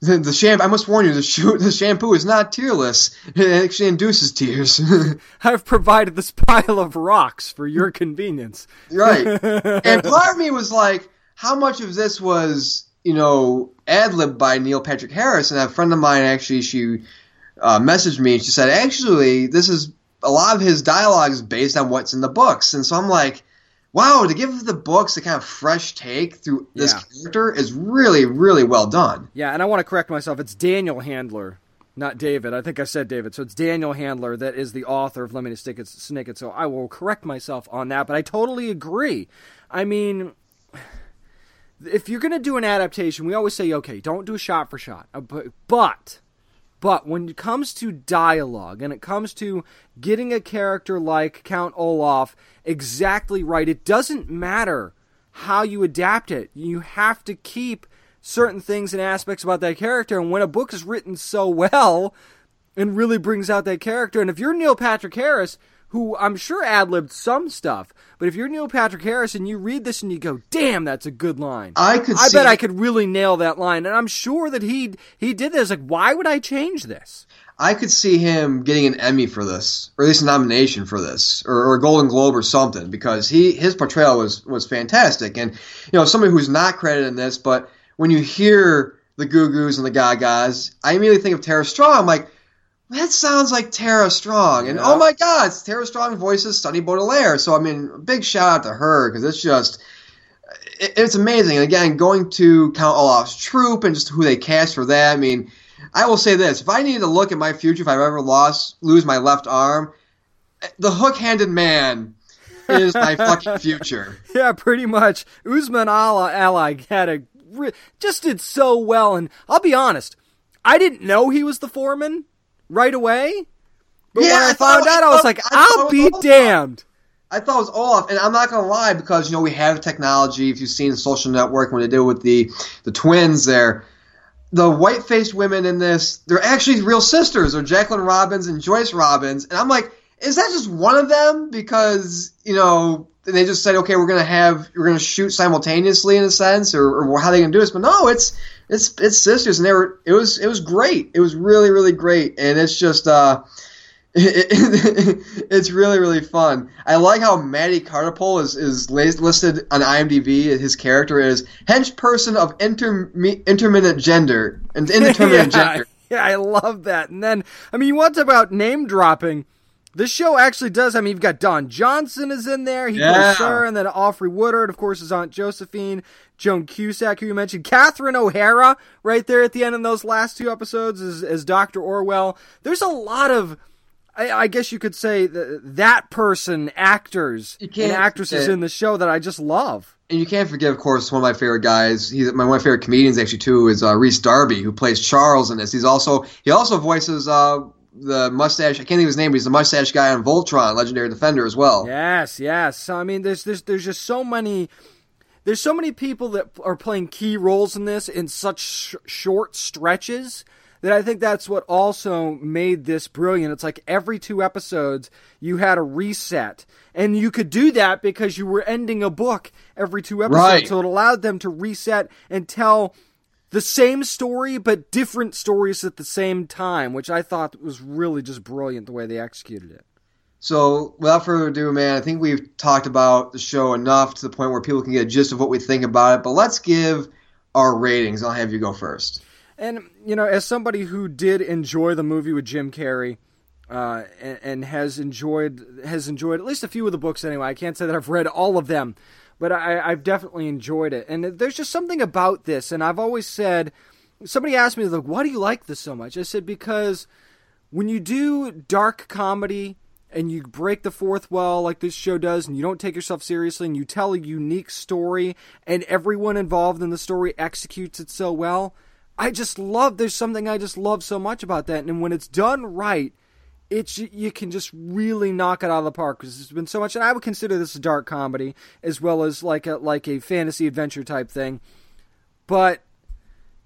the shampoo. I must warn you, the shampoo is not tearless. It actually induces tears. I've provided this pile of rocks for your convenience. Right. And part of me was like, how much of this was, you know, ad-libbed by Neil Patrick Harris? And a friend of mine, actually, she messaged me and she said, actually, this is a lot of his dialogue is based on what's in the books. And so I'm like, wow, to give the books a kind of fresh take through this character is really, really well done. Yeah, and I want to correct myself. It's Daniel Handler, not David. I think I said David. So it's Daniel Handler that is the author of Lemony Snicket. So I will correct myself on that, but I totally agree. I mean, if you're going to do an adaptation, we always say, okay, don't do shot for shot. But when it comes to dialogue and it comes to getting a character like Count Olaf exactly right, it doesn't matter how you adapt it. You have to keep certain things and aspects about that character. And when a book is written so well and really brings out that character, and if you're Neil Patrick Harris, who I'm sure ad-libbed some stuff, but if you're Neil Patrick Harris and you read this and you go, damn, that's a good line. I bet I could really nail that line. And I'm sure that he did this. Like, why would I change this? I could see him getting an Emmy for this, or at least a nomination for this, or a Golden Globe or something, because his portrayal was fantastic. And, you know, somebody who's not credited in this, but when you hear the Goo Goos and the Gagas, I immediately think of Tara Strong. I'm like, that sounds like Tara Strong. And Oh my God, it's Tara Strong voices Sonny Baudelaire. So, I mean, big shout out to her, because it's just, it's amazing. And again, going to Count Olaf's troupe and just who they cast for that, I mean, I will say this. If I needed to look at my future, if I ever lose my left arm, the hook-handed man is my fucking future. Yeah, pretty much. Usman Ali just did so well. And I'll be honest, I didn't know he was the foreman right away, but when I found out, I was like, I'll be damned. I thought it was Olaf, and I'm not going to lie, because, you know, we have technology. If you've seen Social Network, when they did with the twins there, the white-faced women in this, they're actually real sisters. They're Jacqueline Robbins and Joyce Robbins, and I'm like, is that just one of them? Because, you know, they just said, okay, we're going to shoot simultaneously in a sense, or how are they going to do this? But no, it's sisters, and it was great. It was really, really great, and it's just it's really, really fun. I like how Maddie Cartpole is listed on IMDb. His character is henchperson of intermittent gender and indeterminate gender. Yeah, I love that. And then, I mean, you want about name dropping. This show actually does. I mean, you've got Don Johnson is in there. He plays Sir, and then Alfre Woodard, of course, is Aunt Josephine. Joan Cusack, who you mentioned. Catherine O'Hara, right there at the end of those last two episodes, is Dr. Orwell. There's a lot of, I guess you could say, that person, actors and actresses in the show that I just love. And you can't forget, of course, one of my favorite guys. He's one of my favorite comedians, actually, too, is Rhys Darby, who plays Charles in this. He also voices the mustache, I can't think of his name, but he's the mustache guy on Voltron, Legendary Defender as well. Yes. I mean, there's just so many, there's so many people that are playing key roles in this in such short stretches that I think that's what also made this brilliant. It's like every two episodes you had a reset, and you could do that because you were ending a book every two episodes. Right. So it allowed them to reset and tell the same story, but different stories at the same time, which I thought was really just brilliant the way they executed it. So, without further ado, man, I think we've talked about the show enough to the point where people can get a gist of what we think about it, but let's give our ratings. I'll have you go first. And, you know, as somebody who did enjoy the movie with Jim Carrey, and has enjoyed at least a few of the books anyway, I can't say that I've read all of them, but I've definitely enjoyed it. And there's just something about this. And I've always said, somebody asked me, like, why do you like this so much? I said, because when you do dark comedy and you break the fourth wall like this show does, and you don't take yourself seriously, and you tell a unique story, and everyone involved in the story executes it so well, there's something I just love so much about that. And when it's done right, you can just really knock it out of the park, because there's been so much, and I would consider this a dark comedy as well as like a fantasy adventure type thing. But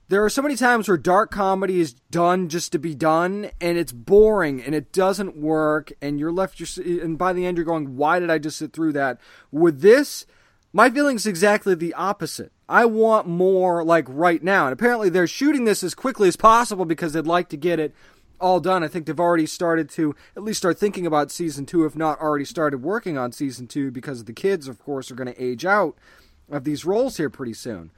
there are so many times where dark comedy is done just to be done, and it's boring, and it doesn't work, and you're left, and by the end you're going, why did I just sit through that? With this, my feeling's exactly the opposite. I want more, like, right now. And apparently they're shooting this as quickly as possible because they'd like to get it all done. I think they've already started to at least start thinking about season 2, if not already started working on season 2, because the kids, of course, are going to age out of these roles here pretty soon.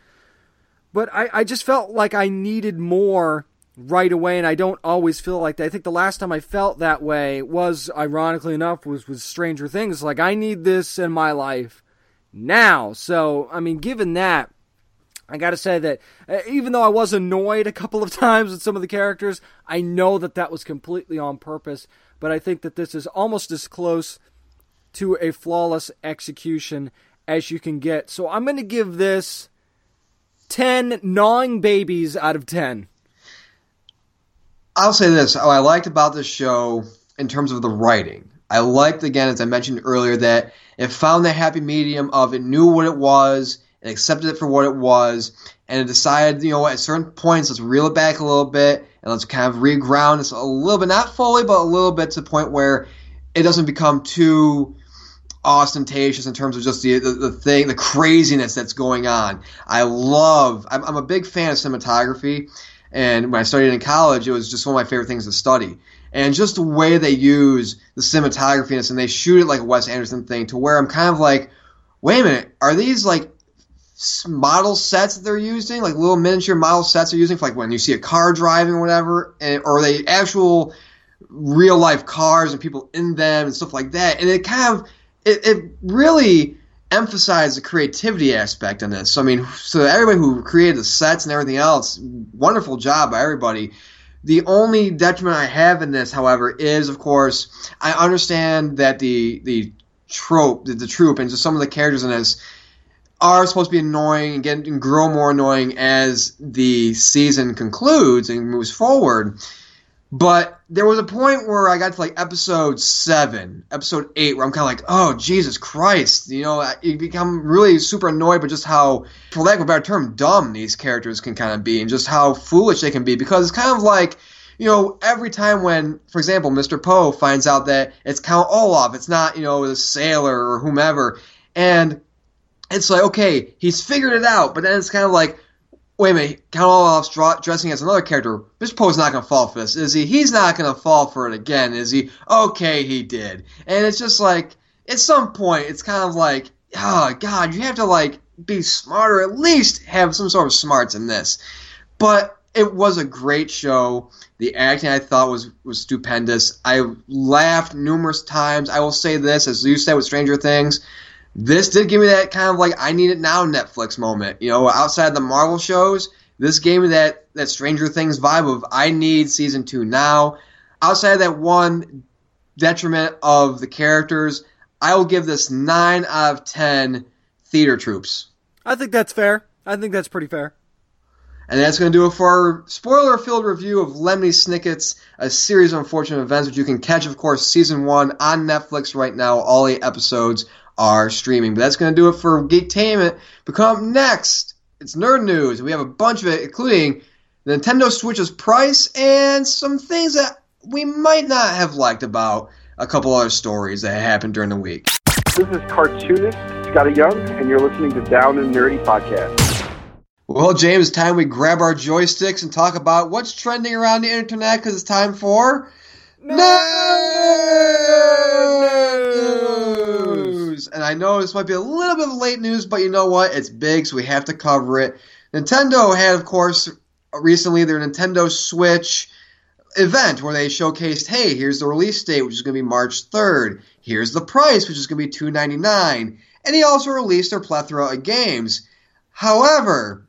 But I just felt like I needed more right away, and I don't always feel like that. I think the last time I felt that way was, ironically enough, was with Stranger Things. Like, I need this in my life now. So, I mean, given that, I gotta say that even though I was annoyed a couple of times with some of the characters, I know that was completely on purpose. But I think that this is almost as close to a flawless execution as you can get. So I'm going to give this 10 gnawing babies out of 10. I'll say this. What I liked about this show in terms of the writing, I liked, again, as I mentioned earlier, that it found the happy medium of it knew what it was, it accepted it for what it was, and it decided, you know what, at certain points, let's reel it back a little bit, and let's kind of reground this a little bit, not fully, but a little bit, to the point where it doesn't become too ostentatious in terms of just the thing, the craziness that's going on. I'm a big fan of cinematography, and when I studied in college, it was just one of my favorite things to study. And just the way they use the cinematography in this, and they shoot it like a Wes Anderson thing, to where I'm kind of like, wait a minute, are these like model sets that they're using, like little miniature model sets they're using for like when you see a car driving or whatever, and, or they actual real life cars and people in them and stuff like that. And it kind of, it really emphasized the creativity aspect in this. So I mean, so everybody who created the sets and everything else, wonderful job by everybody. The only detriment I have in this, however, is, of course, I understand that the trope, the troop, and just some of the characters in this are supposed to be annoying and get and grow more annoying as the season concludes and moves forward. But there was a point where I got to like episode 8, where I'm kind of like, oh, Jesus Christ. You know, you become really super annoyed by just how, for lack of a better term, dumb these characters can kind of be, and just how foolish they can be. Because it's kind of like, you know, every time when, for example, Mr. Poe finds out that it's Count Olaf, it's not, you know, the sailor or whomever. And it's like, okay, he's figured it out, but then it's kind of like, wait a minute, Count Olaf's dressing as another character. Mr. Poe's not going to fall for this, is he? He's not going to fall for it again, is he? Okay, he did. And it's just like, at some point, it's kind of like, oh, God, you have to, like, be smarter, at least have some sort of smarts in this. But it was a great show. The acting, I thought, was stupendous. I laughed numerous times. I will say this, as you said with Stranger Things, this did give me that kind of like I need it now Netflix moment. You know, outside the Marvel shows, this gave me that Stranger Things vibe of I need season 2 now. Outside of that one detriment of the characters, I will give this 9 out of 10 theater troops. I think that's fair. I think that's pretty fair. And that's going to do it for our spoiler-filled review of Lemony Snicket's A Series of Unfortunate Events, which you can catch, of course, season 1 on Netflix right now. All 8 episodes are streaming. But that's going to do it for Geektainment. But come up next, it's Nerd News. We have a bunch of it, including the Nintendo Switch's price and some things that we might not have liked about a couple other stories that happened during the week. This is cartoonist Scotty Young, and you're listening to Down and Nerdy Podcast. Well, James, time we grab our joysticks and talk about what's trending around the internet, because it's time for Nerd News! And I know this might be a little bit of late news, but you know what? It's big, so we have to cover it. Nintendo had, of course, recently their Nintendo Switch event where they showcased, hey, here's the release date, which is going to be March 3rd. Here's the price, which is going to be $2.99. And they also released their plethora of games. However,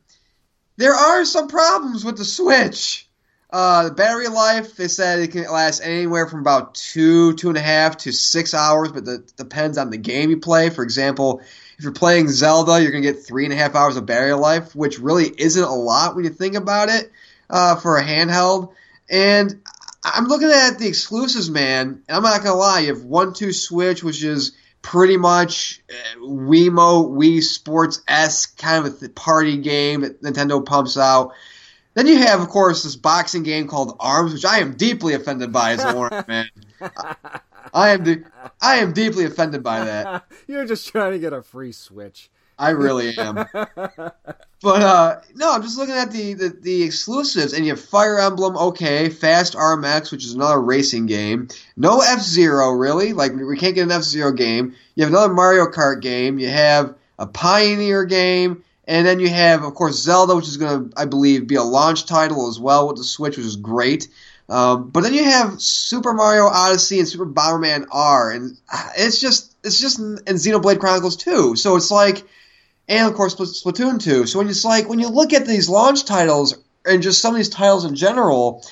there are some problems with the Switch. The battery life, they said it can last anywhere from about 2.5 to 6 hours, but that depends on the game you play. For example, if you're playing Zelda, you're going to get 3.5 hours of battery life, which really isn't a lot when you think about it. for a handheld. And I'm looking at the exclusives, man, and I'm not going to lie. You have 1-2 Switch, which is pretty much Wiimote, Wii Sports-esque kind of a party game that Nintendo pumps out. Then you have, of course, this boxing game called Arms, which I am deeply offended by as a Warren fan. I am deeply offended by that. You're just trying to get a free Switch. I really am. But, no, I'm just looking at the exclusives, and you have Fire Emblem, okay, Fast RMX, which is another racing game. No F-Zero, really. Like, we can't get an F-Zero game. You have another Mario Kart game. You have a Pioneer game. And then you have, of course, Zelda, which is going to, I believe, be a launch title as well with the Switch, which is great. But then you have Super Mario Odyssey and Super Bomberman R, and it's just and Xenoblade Chronicles 2. So it's like, and of course Splatoon 2. So when you look at these launch titles and just some of these titles in general,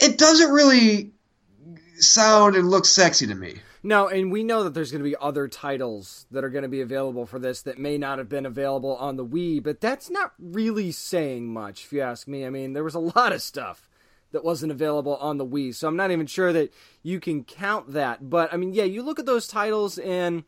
it doesn't really sound and look sexy to me. No, and we know that there's going to be other titles that are going to be available for this that may not have been available on the Wii, but that's not really saying much, if you ask me. I mean, there was a lot of stuff that wasn't available on the Wii, so I'm not even sure that you can count that. But, I mean, yeah, you look at those titles, and,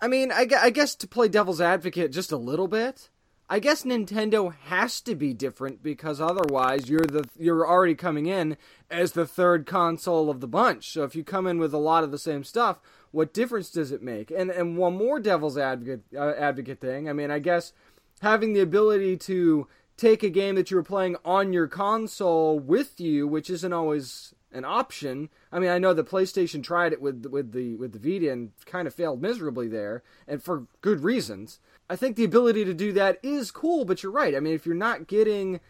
I mean, I guess to play devil's advocate just a little bit, I guess Nintendo has to be different because otherwise you're already coming in as the third console of the bunch. So if you come in with a lot of the same stuff, what difference does it make? And one more devil's advocate thing. I mean, I guess having the ability to take a game that you were playing on your console with you, which isn't always an option. I mean, I know the PlayStation tried it with the Vita and kind of failed miserably there, and for good reasons. I think the ability to do that is cool, but you're right. I mean, if you're not getting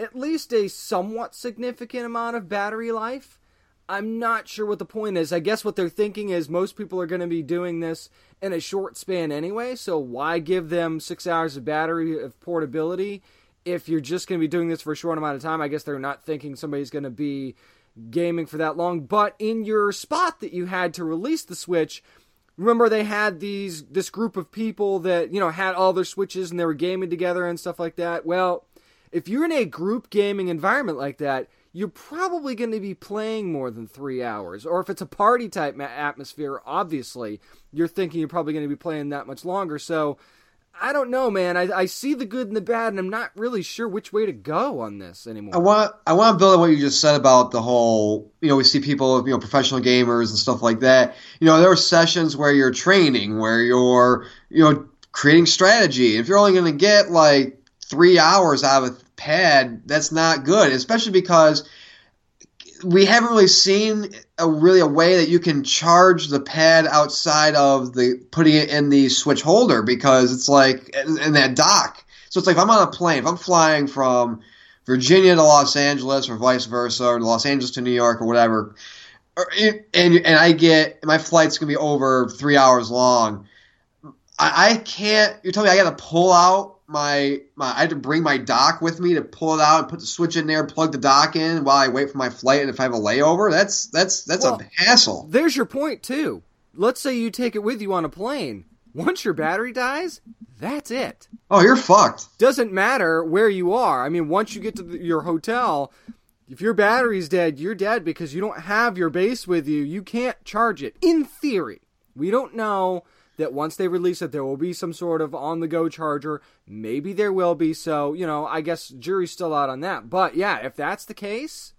at least a somewhat significant amount of battery life, I'm not sure what the point is. I guess what they're thinking is most people are going to be doing this in a short span anyway, so why give them 6 hours of battery of portability if you're just going to be doing this for a short amount of time? I guess they're not thinking somebody's going to be gaming for that long. But in your spot that you had to release the Switch, remember they had this group of people that, you know, had all their Switches and they were gaming together and stuff like that. Well, if you're in a group gaming environment like that, you're probably going to be playing more than 3 hours. Or if it's a party type atmosphere, obviously, you're thinking you're probably going to be playing that much longer. So, I don't know, man. I see the good and the bad, and I'm not really sure which way to go on this anymore. I want to build on what you just said about the whole, you know, we see people, you know, professional gamers and stuff like that. You know, there are sessions where you're training, where you're, you know, creating strategy. If you're only going to get like 3 hours out of a pad, that's not good, especially because we haven't really seen a way that you can charge the pad outside of the putting it in the Switch holder, because it's like in that dock. So it's like if I'm on a plane, if I'm flying from Virginia to Los Angeles or vice versa, or Los Angeles to New York or whatever, and I get my flight's gonna be over 3 hours long. I can't. You're telling me I got to pull out my I had to bring my dock with me to pull it out and put the Switch in there, plug the dock in while I wait for my flight, and if I have a layover, that's a hassle. There's your point too. Let's say you take it with you on a plane. Once your battery dies, that's it. Oh, you're fucked. Doesn't matter where you are. I mean, once you get to your hotel, if your battery's dead, you're dead because you don't have your base with you. You can't charge it. In theory, we don't know that once they release it, there will be some sort of on-the-go charger. Maybe there will be, so, you know, I guess jury's still out on that. But, yeah, if that's the case,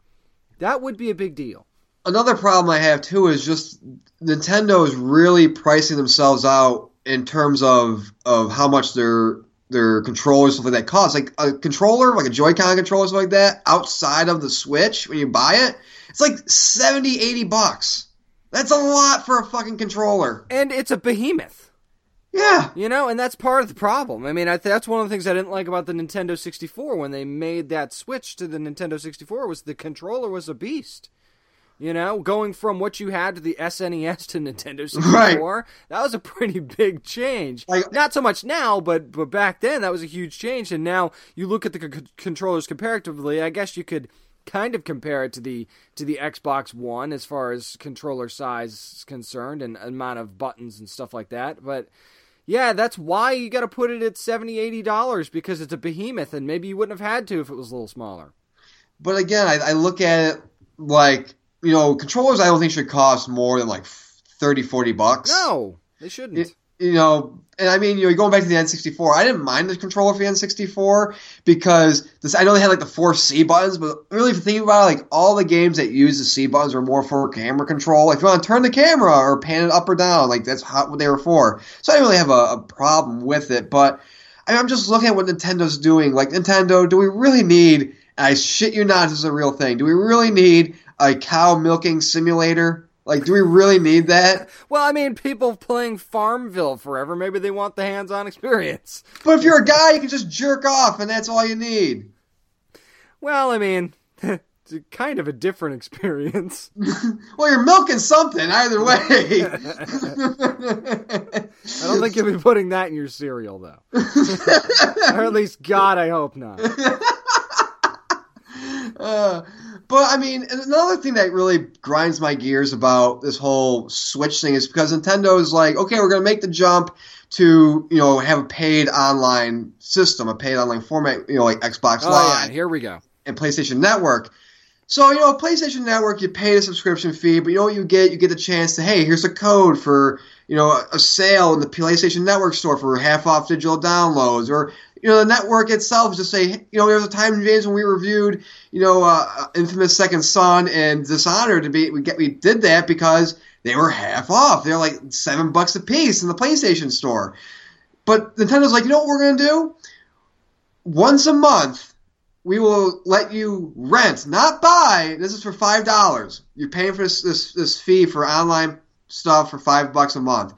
that would be a big deal. Another problem I have, too, is just Nintendo is really pricing themselves out in terms of how much their controllers, stuff like that, cost. Like, a controller, like a Joy-Con controller, something like that, outside of the Switch, when you buy it, it's like $70-$80. That's a lot for a fucking controller. And it's a behemoth. Yeah. You know, and that's part of the problem. I mean, that's one of the things I didn't like about the Nintendo 64 when they made that switch to the Nintendo 64 was the controller was a beast. You know, going from what you had to the SNES to Nintendo 64, right. That was a pretty big change. Like, not so much now, but back then that was a huge change. And now you look at the controllers comparatively, I guess you could kind of compare it to the Xbox One as far as controller size is concerned and amount of buttons and stuff like that. But yeah, that's why you got to put it at $70, $80 because it's a behemoth, and maybe you wouldn't have had to if it was a little smaller. But again, I look at it like, you know, controllers I don't think should cost more than like $30-$40. No, they shouldn't. You know, and I mean, you know, going back to the N64, I didn't mind the controller for the N64 because this, I know they had like the four C buttons, but really if you think about it, like all the games that use the C buttons are more for camera control. Like if you want to turn the camera or pan it up or down, like that's what they were for. So I didn't really have a problem with it, but I mean, I'm just looking at what Nintendo's doing. Like, Nintendo, do we really need, and I shit you not, this is a real thing, do we really need a cow milking simulator? Like, do we really need that? Well, I mean, people playing Farmville forever, maybe they want the hands-on experience. But if you're a guy, you can just jerk off, and that's all you need. Well, I mean, it's kind of a different experience. Well, you're milking something, either way. I don't think you'll be putting that in your cereal, though. Or at least, God, I hope not. But, I mean, another thing that really grinds my gears about this whole Switch thing is because Nintendo is like, okay, we're going to make the jump to, you know, have a paid online system, a paid online format, you know, like Xbox Live. Yeah, here we go. And PlayStation Network. So, you know, PlayStation Network, you pay the subscription fee, but you know what you get? You get the chance to, hey, here's a code for, you know, a sale in the PlayStation Network store for half off digital downloads, or, you know, the network itself is just say, you know, there was a time in James when we reviewed, you know, Infamous Second Son and Dishonored. We did that because they were half off. They were like $7 a piece in the PlayStation store. But Nintendo's like, you know what we're going to do? Once a month, we will let you rent, not buy. This is for $5. You're paying for this fee for online stuff for $5 a month.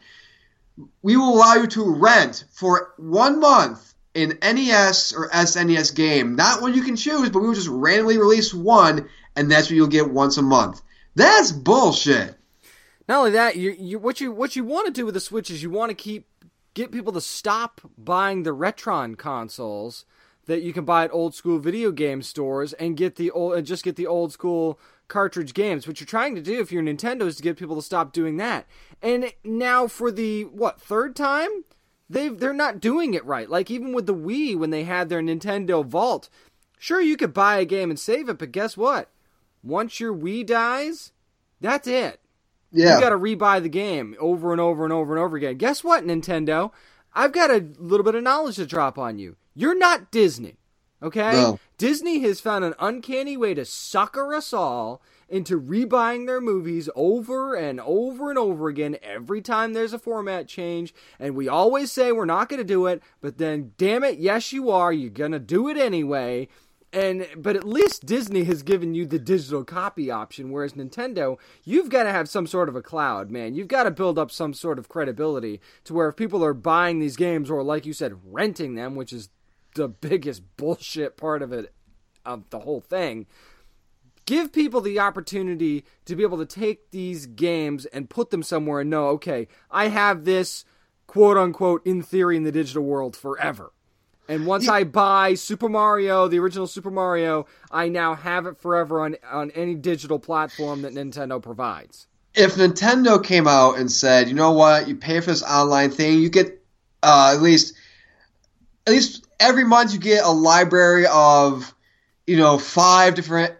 We will allow you to rent for 1 month. An NES or SNES game. Not one you can choose, but we will just randomly release one, and that's what you'll get once a month. That's bullshit. Not only that, what you want to do with the Switch is you want to get people to stop buying the Retron consoles that you can buy at old school video game stores and get the old school cartridge games. What you're trying to do if you're Nintendo is to get people to stop doing that. And now for the third time? They're not doing it right. Like, even with the Wii, when they had their Nintendo Vault, sure, you could buy a game and save it, but guess what? Once your Wii dies, that's it. Yeah. You got to rebuy the game over and over and over and over again. Guess what, Nintendo? I've got a little bit of knowledge to drop on you. You're not Disney, okay? No. Disney has found an uncanny way to sucker us all into rebuying their movies over and over and over again every time there's a format change, and we always say we're not going to do it, but then, damn it, yes you are, you're going to do it anyway, but at least Disney has given you the digital copy option, whereas Nintendo, you've got to have some sort of a cloud, man. You've got to build up some sort of credibility to where if people are buying these games, or like you said, renting them, which is the biggest bullshit part of it, of the whole thing, give people the opportunity to be able to take these games and put them somewhere and know, okay, I have this, quote-unquote, in theory in the digital world forever. And once I buy Super Mario, the original Super Mario, I now have it forever on any digital platform that Nintendo provides. If Nintendo came out and said, you know what, you pay for this online thing, you get at least every month you get a library of, you know, 5 different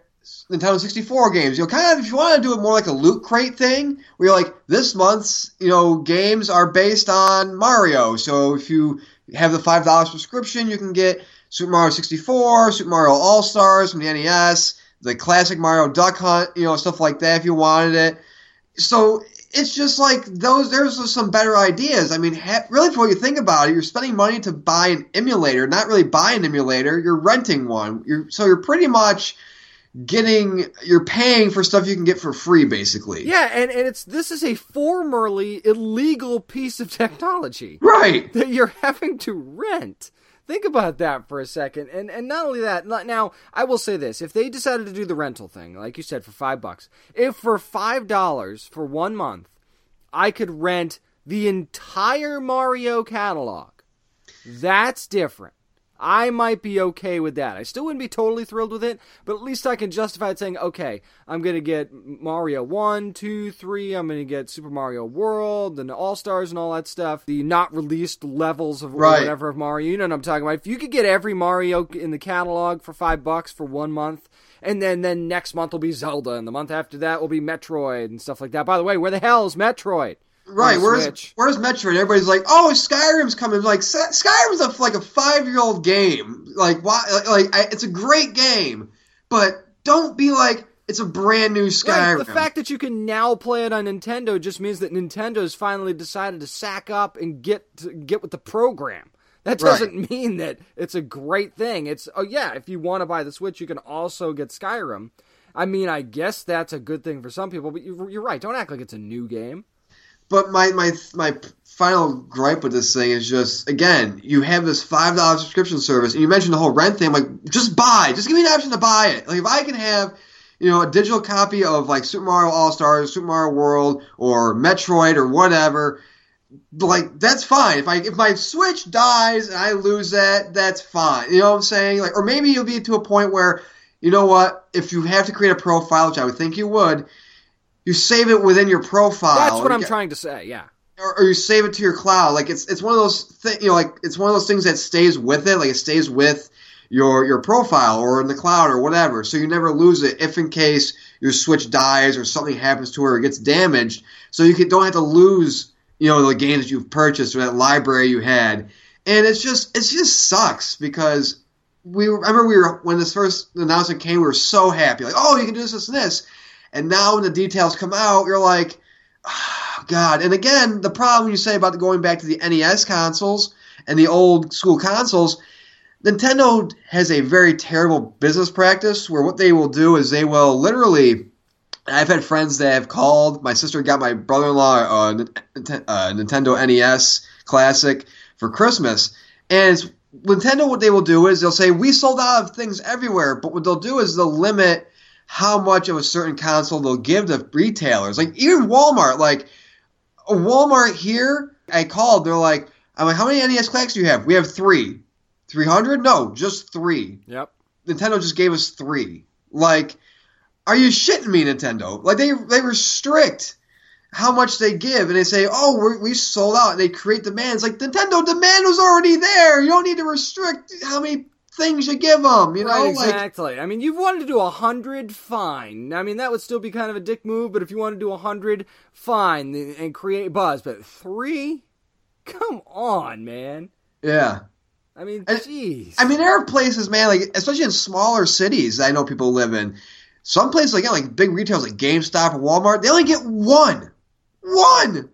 Nintendo 64 games, you know, kind of if you want to do it more like a loot crate thing, where you're like, this month's, you know, games are based on Mario, so if you have the $5 subscription, you can get Super Mario 64, Super Mario All-Stars from the NES, the classic Mario Duck Hunt, you know, stuff like that if you wanted it. So it's just like, there's some better ideas. I mean, really for what you think about it, you're spending money to buy an emulator, not really buy an emulator, you're renting one. So you're pretty much you're paying for stuff you can get for free, basically. Yeah, and this is a formerly illegal piece of technology. Right. That you're having to rent. Think about that for a second. And not only that, now, I will say this. If they decided to do the rental thing, like you said, for $5, if for $5 for 1 month, I could rent the entire Mario catalog, that's different. I might be okay with that. I still wouldn't be totally thrilled with it, but at least I can justify it saying, okay, I'm going to get Mario 1, 2, 3, I'm going to get Super Mario World, and the All-Stars and all that stuff, the not-released levels of whatever of Mario, you know what I'm talking about. If you could get every Mario in the catalog for $5 for 1 month, And then next month will be Zelda, and the month after that will be Metroid and stuff like that. By the way, where the hell is Metroid? Right, where's Metroid? Everybody's like, oh, Skyrim's coming. I'm like, Skyrim's like a 5-year-old game. Like, why? It's a great game, but don't be like, it's a brand new Skyrim. Right, the fact that you can now play it on Nintendo just means that Nintendo's finally decided to sack up and get with the program. That doesn't mean that it's a great thing. It's, oh yeah, if you want to buy the Switch, you can also get Skyrim. I mean, I guess that's a good thing for some people, but you're right. Don't act like it's a new game. But my final gripe with this thing is just, again, you have this $5 subscription service, and you mentioned the whole rent thing. I'm like, just buy. Just give me an option to buy it. Like, if I can have, you know, a digital copy of, like, Super Mario All-Stars, Super Mario World, or Metroid, or whatever, like, that's fine. If my Switch dies and I lose that, that's fine. You know what I'm saying? Like, or maybe you'll be to a point where, you know what, if you have to create a profile, which I would think you would, you save it within your profile. That's what I'm trying to say, yeah. Or you save it to your cloud. Like, it's one of those things, you know, like, it's one of those things that stays with it. Like, it stays with your profile or in the cloud or whatever. So you never lose it if in case your Switch dies or something happens to it or it gets damaged. So you don't have to lose, you know, the games you've purchased or that library you had. And it just sucks because when this first announcement came, we were so happy. Like, oh, you can do this, this, and this. And now when the details come out, you're like, oh, God. And again, the problem you say about going back to the NES consoles and the old school consoles, Nintendo has a very terrible business practice where what they will do is they will literally – I've had friends that have called. My sister got my brother-in-law Nintendo NES Classic for Christmas. And Nintendo, what they will do is they'll say, we sold out of things everywhere. But what they'll do is they'll limit – how much of a certain console they'll give to retailers. Like, even Walmart. Like, Walmart here, I called. They're like, I'm like, how many NES Classics do you have? We have 3. 300? No, just 3. Yep. Nintendo just gave us 3. Like, are you shitting me, Nintendo? Like, they restrict how much they give. And they say, oh, we sold out. And they create demands. Like, Nintendo, demand was already there. You don't need to restrict how many things you give them, you know? Right, exactly. Like, I mean, you wanted to do 100, fine. I mean, that would still be kind of a dick move, but if you want to do 100, fine, and create buzz. But 3? Come on, man. Yeah. I mean, jeez. I mean, there are places, man, like, especially in smaller cities that I know people live in, some places, again, like big retailers like GameStop and Walmart, they only get one. One!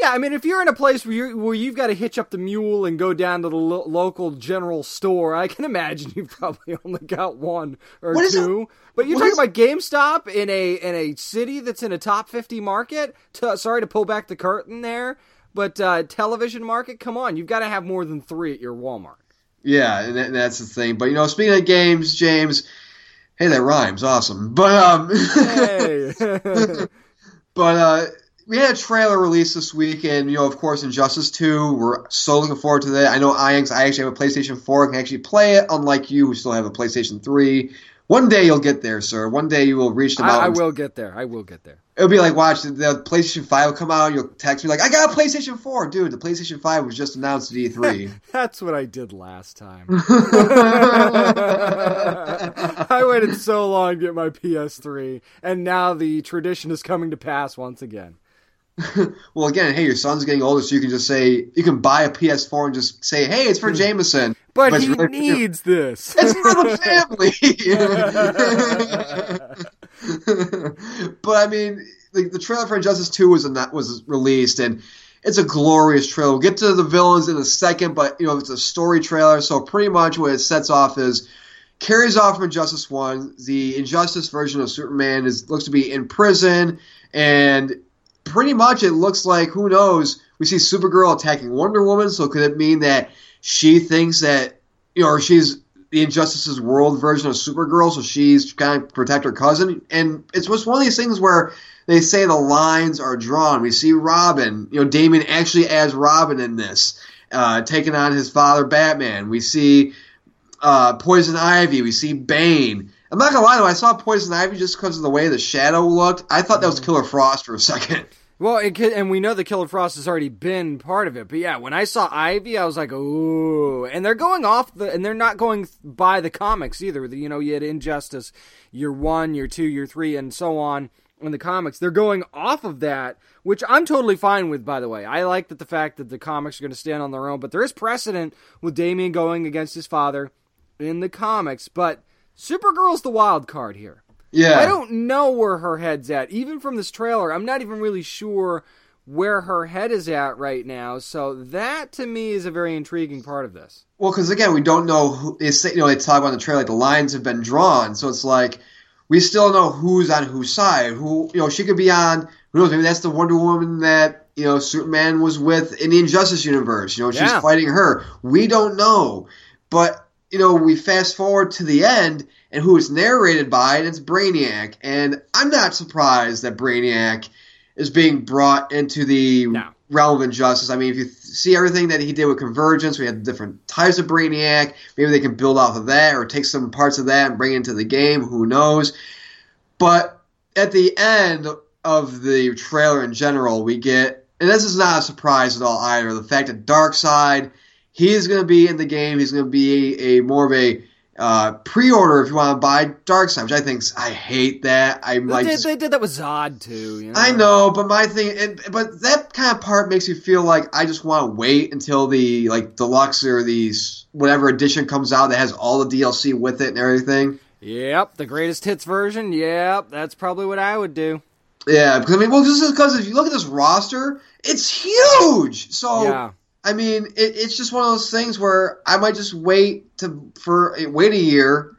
Yeah, I mean, if you're in a place where you've got to hitch up the mule and go down to the local general store, I can imagine you've probably only got one or two. But you're talking about GameStop in a city that's in a top 50 market? Sorry to pull back the curtain there, but television market, come on, you've got to have more than 3 at your Walmart. Yeah, and that's the thing. But, you know, speaking of games, James, hey, that rhymes, awesome. But, hey. But, we had a trailer released this week, and, you know, of course, Injustice 2. We're so looking forward to that. I know I actually have a PlayStation 4 and can actually play it, unlike you, who still have a PlayStation 3. One day you'll get there, sir. One day you will reach the mountains. I will get there. I will get there. It'll be like, watch, the PlayStation 5 will come out, and you'll text me like, I got a PlayStation 4. Dude, the PlayStation 5 was just announced at E3. That's what I did last time. I waited so long to get my PS3, and now the tradition is coming to pass once again. Well, again, hey, your son's getting older, so you can just say, you can buy a PS4 and just say, hey, it's for Jameson. But he really needs this. It's for the family. But, I mean, the trailer for Injustice 2 was released, and it's a glorious trailer. We'll get to the villains in a second, but, you know, it's a story trailer, so pretty much what it sets off is, carries off from Injustice 1, the Injustice version of Superman looks to be in prison, and pretty much it looks like, who knows, we see Supergirl attacking Wonder Woman, so could it mean that she thinks that, you know, or she's the Injustice's world version of Supergirl, so she's trying to protect her cousin? And it's just one of these things where they say the lines are drawn. We see Robin, you know, Damian actually as Robin in this, taking on his father Batman. We see Poison Ivy, we see Bane. I'm not going to lie, though, I saw Poison Ivy just because of the way the shadow looked. I thought that was Killer Frost for a second. Well, it could, and we know the Killer Frost has already been part of it. But yeah, when I saw Ivy, I was like, ooh. And they're going off the, and they're not going by the comics either. You know, you had Injustice, year one, year two, year three, and so on in the comics. They're going off of that, which I'm totally fine with, by the way. I like that the fact that the comics are going to stand on their own. But there is precedent with Damian going against his father in the comics. But Supergirl's the wild card here. Yeah, I don't know where her head's at. Even from this trailer, I'm not even really sure where her head is at right now. So that, to me, is a very intriguing part of this. Well, because, again, we don't know who is, you know, they talk about the trailer, like the lines have been drawn. So it's like we still don't know who's on whose side. Who, you know, she could be on, who knows, maybe that's the Wonder Woman that, you know, Superman was with in the Injustice universe. You know, she's fighting her. We don't know. But, you know, we fast forward to the end, and who it's narrated by, and it's Brainiac. And I'm not surprised that Brainiac is being brought into the realm of Injustice. I mean, if you see everything that he did with Convergence, we had different types of Brainiac. Maybe they can build off of that or take some parts of that and bring it into the game. Who knows? But at the end of the trailer in general, we get, and this is not a surprise at all either, the fact that Darkseid, he's going to be in the game. He's going to be a more of a pre-order if you want to buy Darkseid, which I think I hate that. They did that with Zod too. You know? I know, but my thing, but that kind of part makes me feel like I just want to wait until the like deluxe or these whatever edition comes out that has all the DLC with it and everything. Yep, the greatest hits version. Yep, that's probably what I would do. Yeah, because I mean, well, just because if you look at this roster, it's huge. So. Yeah. I mean, it's just one of those things where I might just wait a year,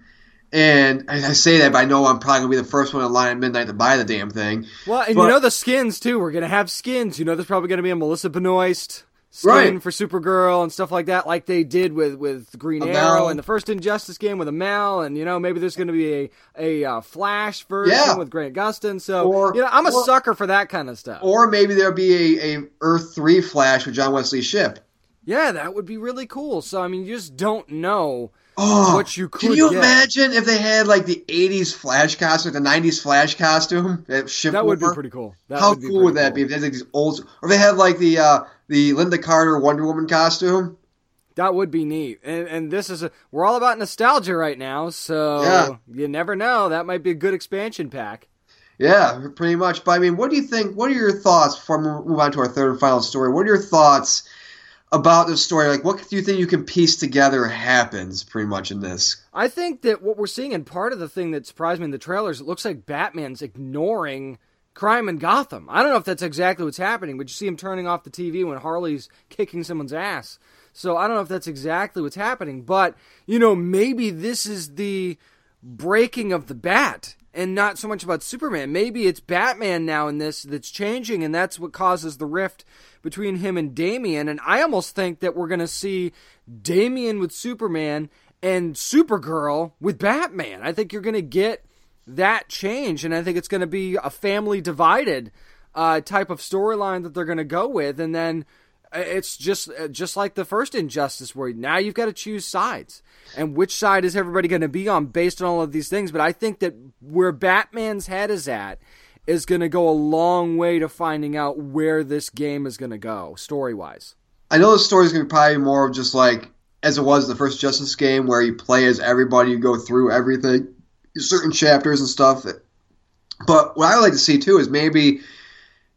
and I say that, but I know I'm probably gonna be the first one in line at midnight to buy the damn thing. Well, and you know the skins too. We're gonna have skins. You know, there's probably gonna be a Melissa Benoist skin for Supergirl and stuff like that, like they did with Green Arrow and the first Injustice game with Mal, and you know maybe there's gonna be a Flash version with Grant Gustin. So you know, I'm a sucker for that kind of stuff. Or maybe there'll be a Earth 3 Flash with John Wesley Shipp. Yeah, that would be really cool. So I mean, you just don't know what you could get. Can you imagine if they had like the 80s Flash costume, like the 90s Flash costume? That would be pretty cool. How cool would that be if they had like these old, or they had like the Linda Carter Wonder Woman costume? That would be neat. And this is we're all about nostalgia right now, so you never know. That might be a good expansion pack. Yeah, pretty much. But I mean, what do you think? What are your thoughts before we move on to our third and final story? What are your thoughts about this story? Like, what do you think you can piece together happens pretty much in this? I think that what we're seeing, and part of the thing that surprised me in the trailers, it looks like Batman's ignoring crime in Gotham. I don't know if that's exactly what's happening, but you see him turning off the TV when Harley's kicking someone's ass. So I don't know if that's exactly what's happening, but, you know, maybe this is the breaking of the bat and not so much about Superman. Maybe it's Batman now in this that's changing, and that's what causes the rift between him and Damian. And I almost think that we're going to see Damian with Superman and Supergirl with Batman. I think you're going to get that change, and I think it's going to be a family divided type of storyline that they're going to go with, and then it's just like the first Injustice, where now you've got to choose sides, and which side is everybody going to be on based on all of these things. But I think that where Batman's head is at is going to go a long way to finding out where this game is going to go story-wise. I know the story's going to be probably more of just like as it was the first Justice game, where you play as everybody, you go through everything, certain chapters and stuff. But what I would like to see too is maybe,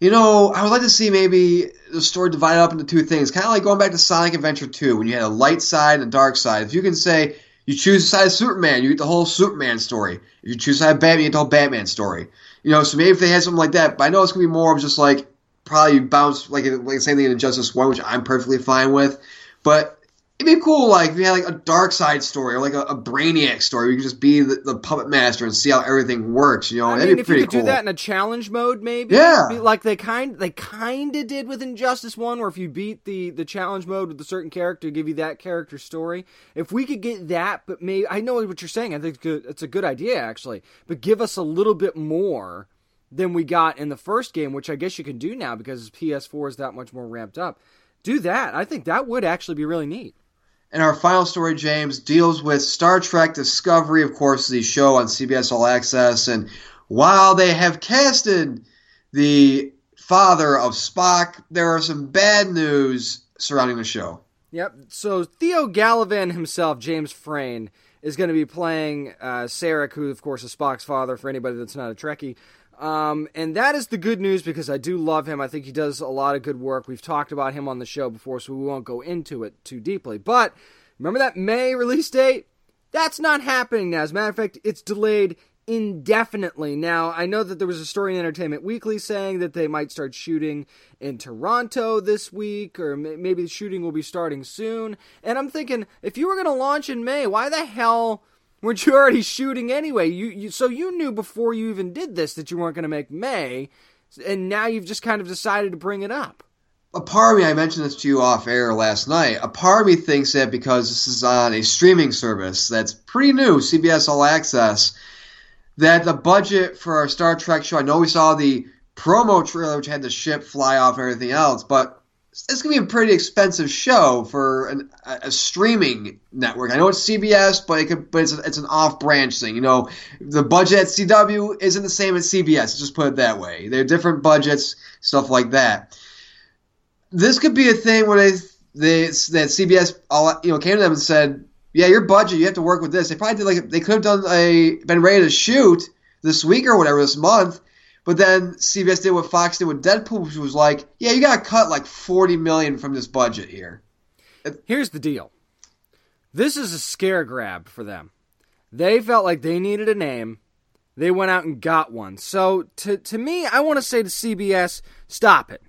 you know, I would like to see maybe the story divided up into two things, kind of like going back to Sonic Adventure 2 when you had a light side and a dark side. If you can say you choose the side of Superman, you get the whole Superman story. If you choose the side of Batman, you get the whole Batman story. You know, so maybe if they had something like that. But I know it's going to be more of just like probably bounce like the same thing in Injustice 1, which I'm perfectly fine with. But it'd be cool, like, if you had, like, a dark side story or, like, a Brainiac story. You could just be the puppet master and see how everything works, you know? I mean, that'd be pretty cool. If you could do that in a challenge mode, maybe. Yeah. Like, they kind of did with Injustice 1, where if you beat the challenge mode with a certain character, give you that character's story. If we could get that, but maybe... I know what you're saying. I think it's a good idea, actually. But give us a little bit more than we got in the first game, which I guess you can do now because PS4 is that much more ramped up. Do that. I think that would actually be really neat. And our final story, James, deals with Star Trek Discovery, of course, the show on CBS All Access. And while they have casted the father of Spock. There are some bad news surrounding the show. Yep. So Theo Gallivan himself, James Frayne, is going to be playing Sarek, who, of course, is Spock's father, for anybody that's not a Trekkie. And that is the good news, because I do love him. I think he does a lot of good work. We've talked about him on the show before, so we won't go into it too deeply. But remember that May release date? That's not happening now. As a matter of fact, it's delayed indefinitely. Now, I know that there was a story in Entertainment Weekly saying that they might start shooting in Toronto this week, or maybe the shooting will be starting soon. And I'm thinking, if you were going to launch in May, why the hell weren't you already shooting anyway? So you knew before you even did this that you weren't going to make May, and now you've just kind of decided to bring it up. A part of me, I mentioned this to you off air last night, a part of me thinks that because this is on a streaming service that's pretty new, CBS All Access, that the budget for our Star Trek show, I know we saw the promo trailer, which had the ship fly off and everything else, but it's going to be a pretty expensive show for a streaming network. I know it's CBS, but it's an off-branch thing. You know, the budget at CW isn't the same as CBS. Let's just put it that way. They're different budgets, stuff like that. This could be a thing where that CBS came to them and said, yeah, your budget, you have to work with this. They probably could have been ready to shoot this week or whatever, this month, but then CBS did what Fox did with Deadpool, which was like, yeah, you got to cut like $40 million from this budget here. Here's the deal. This is a scare grab for them. They felt like they needed a name. They went out and got one. So to me, I want to say to CBS, stop it.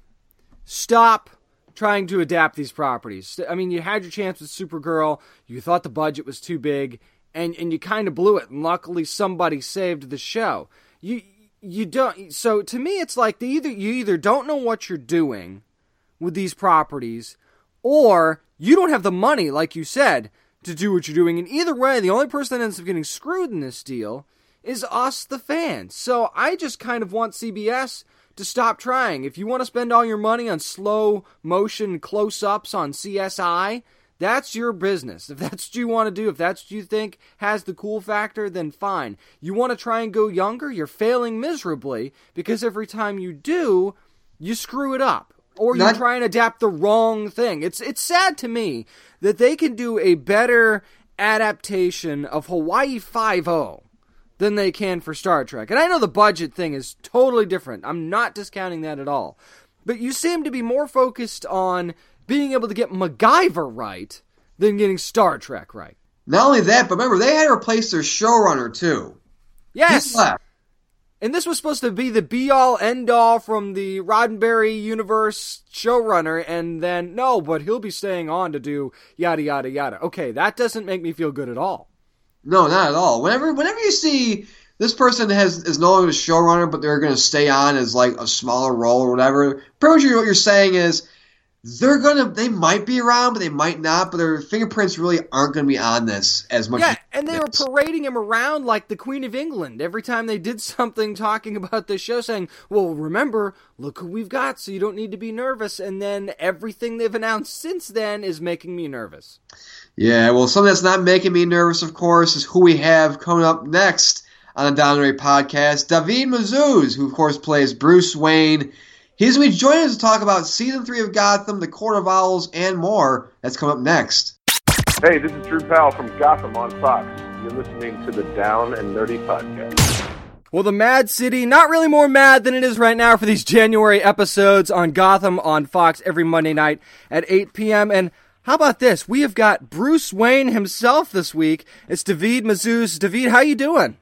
Stop trying to adapt these properties. I mean, you had your chance with Supergirl. You thought the budget was too big, and you kind of blew it. And luckily, somebody saved the show. You don't. So to me, it's like you either don't know what you're doing with these properties, or you don't have the money, like you said, to do what you're doing. And either way, the only person that ends up getting screwed in this deal is us, the fans. So I just kind of want CBS to stop trying. If you want to spend all your money on slow motion close-ups on CSI, that's your business. If that's what you want to do, if that's what you think has the cool factor, then fine. You want to try and go younger? You're failing miserably, because every time you do, you screw it up. Or you try and adapt the wrong thing. It's sad to me that they can do a better adaptation of Hawaii Five-0 than they can for Star Trek. And I know the budget thing is totally different. I'm not discounting that at all. But you seem to be more focused on being able to get MacGyver right than getting Star Trek right. Not only that, but remember, they had to replace their showrunner, too. Yes. He left. And this was supposed to be the be-all, end-all from the Roddenberry universe showrunner, and then, no, but he'll be staying on to do yada, yada, yada. Okay, that doesn't make me feel good at all. No, not at all. Whenever you see this person is no longer a showrunner, but they're going to stay on as like a smaller role or whatever, pretty much what you're saying is they might be around, but they might not. But their fingerprints really aren't going to be on this as much. Yeah, and they were parading him around like the Queen of England every time they did something, talking about this show, saying, "Well, remember, look who we've got, so you don't need to be nervous." And then everything they've announced since then is making me nervous. Yeah, well, something that's not making me nervous, of course, is who we have coming up next on the Down and Dirty Podcast, David Mazouz, who, of course, plays Bruce Wayne. He's going to be joining us to talk about Season 3 of Gotham, The Court of Owls, and more. That's coming up next. Hey, this is Drew Powell from Gotham on Fox. You're listening to the Down and Dirty Podcast. Well, the Mad City, not really more mad than it is right now for these January episodes on Gotham on Fox every Monday night at 8 p.m., and how about this? We have got Bruce Wayne himself this week. It's David Mazouz. David, how you doing?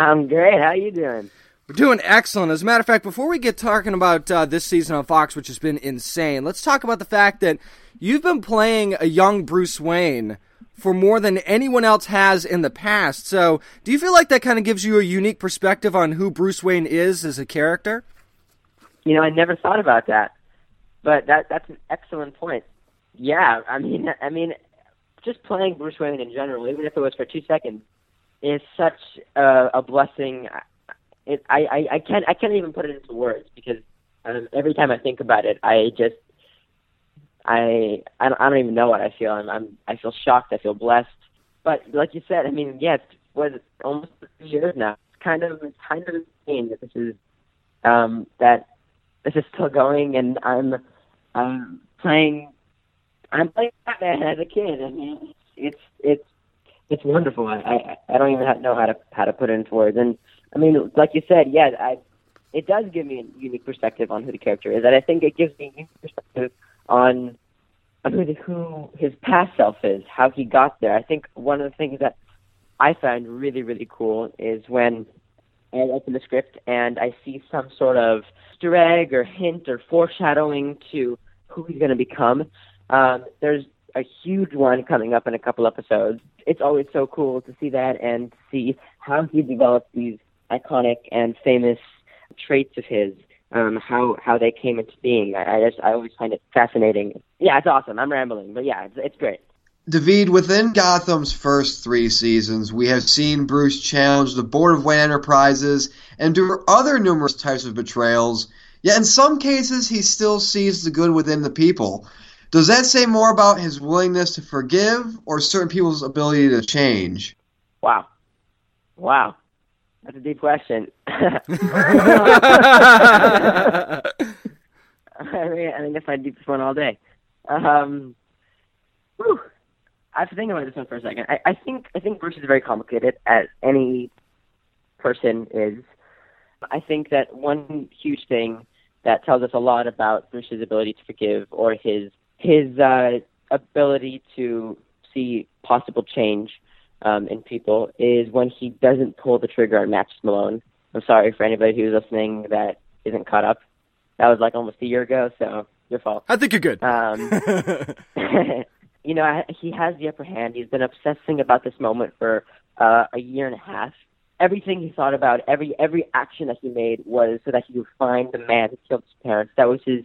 I'm great. How you doing? We're doing excellent. As a matter of fact, before we get talking about this season on Fox, which has been insane, let's talk about the fact that you've been playing a young Bruce Wayne for more than anyone else has in the past. So do you feel like that kind of gives you a unique perspective on who Bruce Wayne is as a character? You know, I never thought about that, but that's an excellent point. Yeah, I mean, just playing Bruce Wayne in general, even if it was for 2 seconds, is such a blessing. I can't even put it into words, because every time I think about it, I don't even know what I feel. I feel shocked. I feel blessed. But like you said, I mean, yeah, it was almost 2 years now. It's kind of insane that this is that this is still going, and I'm playing Batman as a kid. I mean, it's wonderful. I don't even know how to put it into words. And I mean, like you said, yeah, it does give me a unique perspective on who the character is, and I think it gives me a unique perspective on who his past self is, how he got there. I think one of the things that I find really, really cool is when I open the script and I see some sort of Easter egg or hint or foreshadowing to who he's going to become. There's a huge one coming up in a couple episodes. It's always so cool to see that and see how he developed these iconic and famous traits of his, how they came into being. I always find it fascinating. Yeah, it's awesome. I'm rambling, but yeah, it's great. David, within Gotham's first three seasons, we have seen Bruce challenge the Board of Wayne Enterprises and do other numerous types of betrayals, yet in some cases he still sees the good within the people. Does that say more about his willingness to forgive or certain people's ability to change? Wow. That's a deep question. I mean, that's my deepest one all day. I have to think about this one for a second. I think Bruce is very complicated, as any person is. I think that one huge thing that tells us a lot about Bruce's ability to forgive, or his ability to see possible change in people, is when he doesn't pull the trigger on Max Malone. I'm sorry for anybody who's listening that isn't caught up. That was like almost a year ago, so your fault. I think you're good. You know, he has the upper hand. He's been obsessing about this moment for a year and a half. Everything he thought about, every action that he made was so that he would find the man who killed his parents. That was his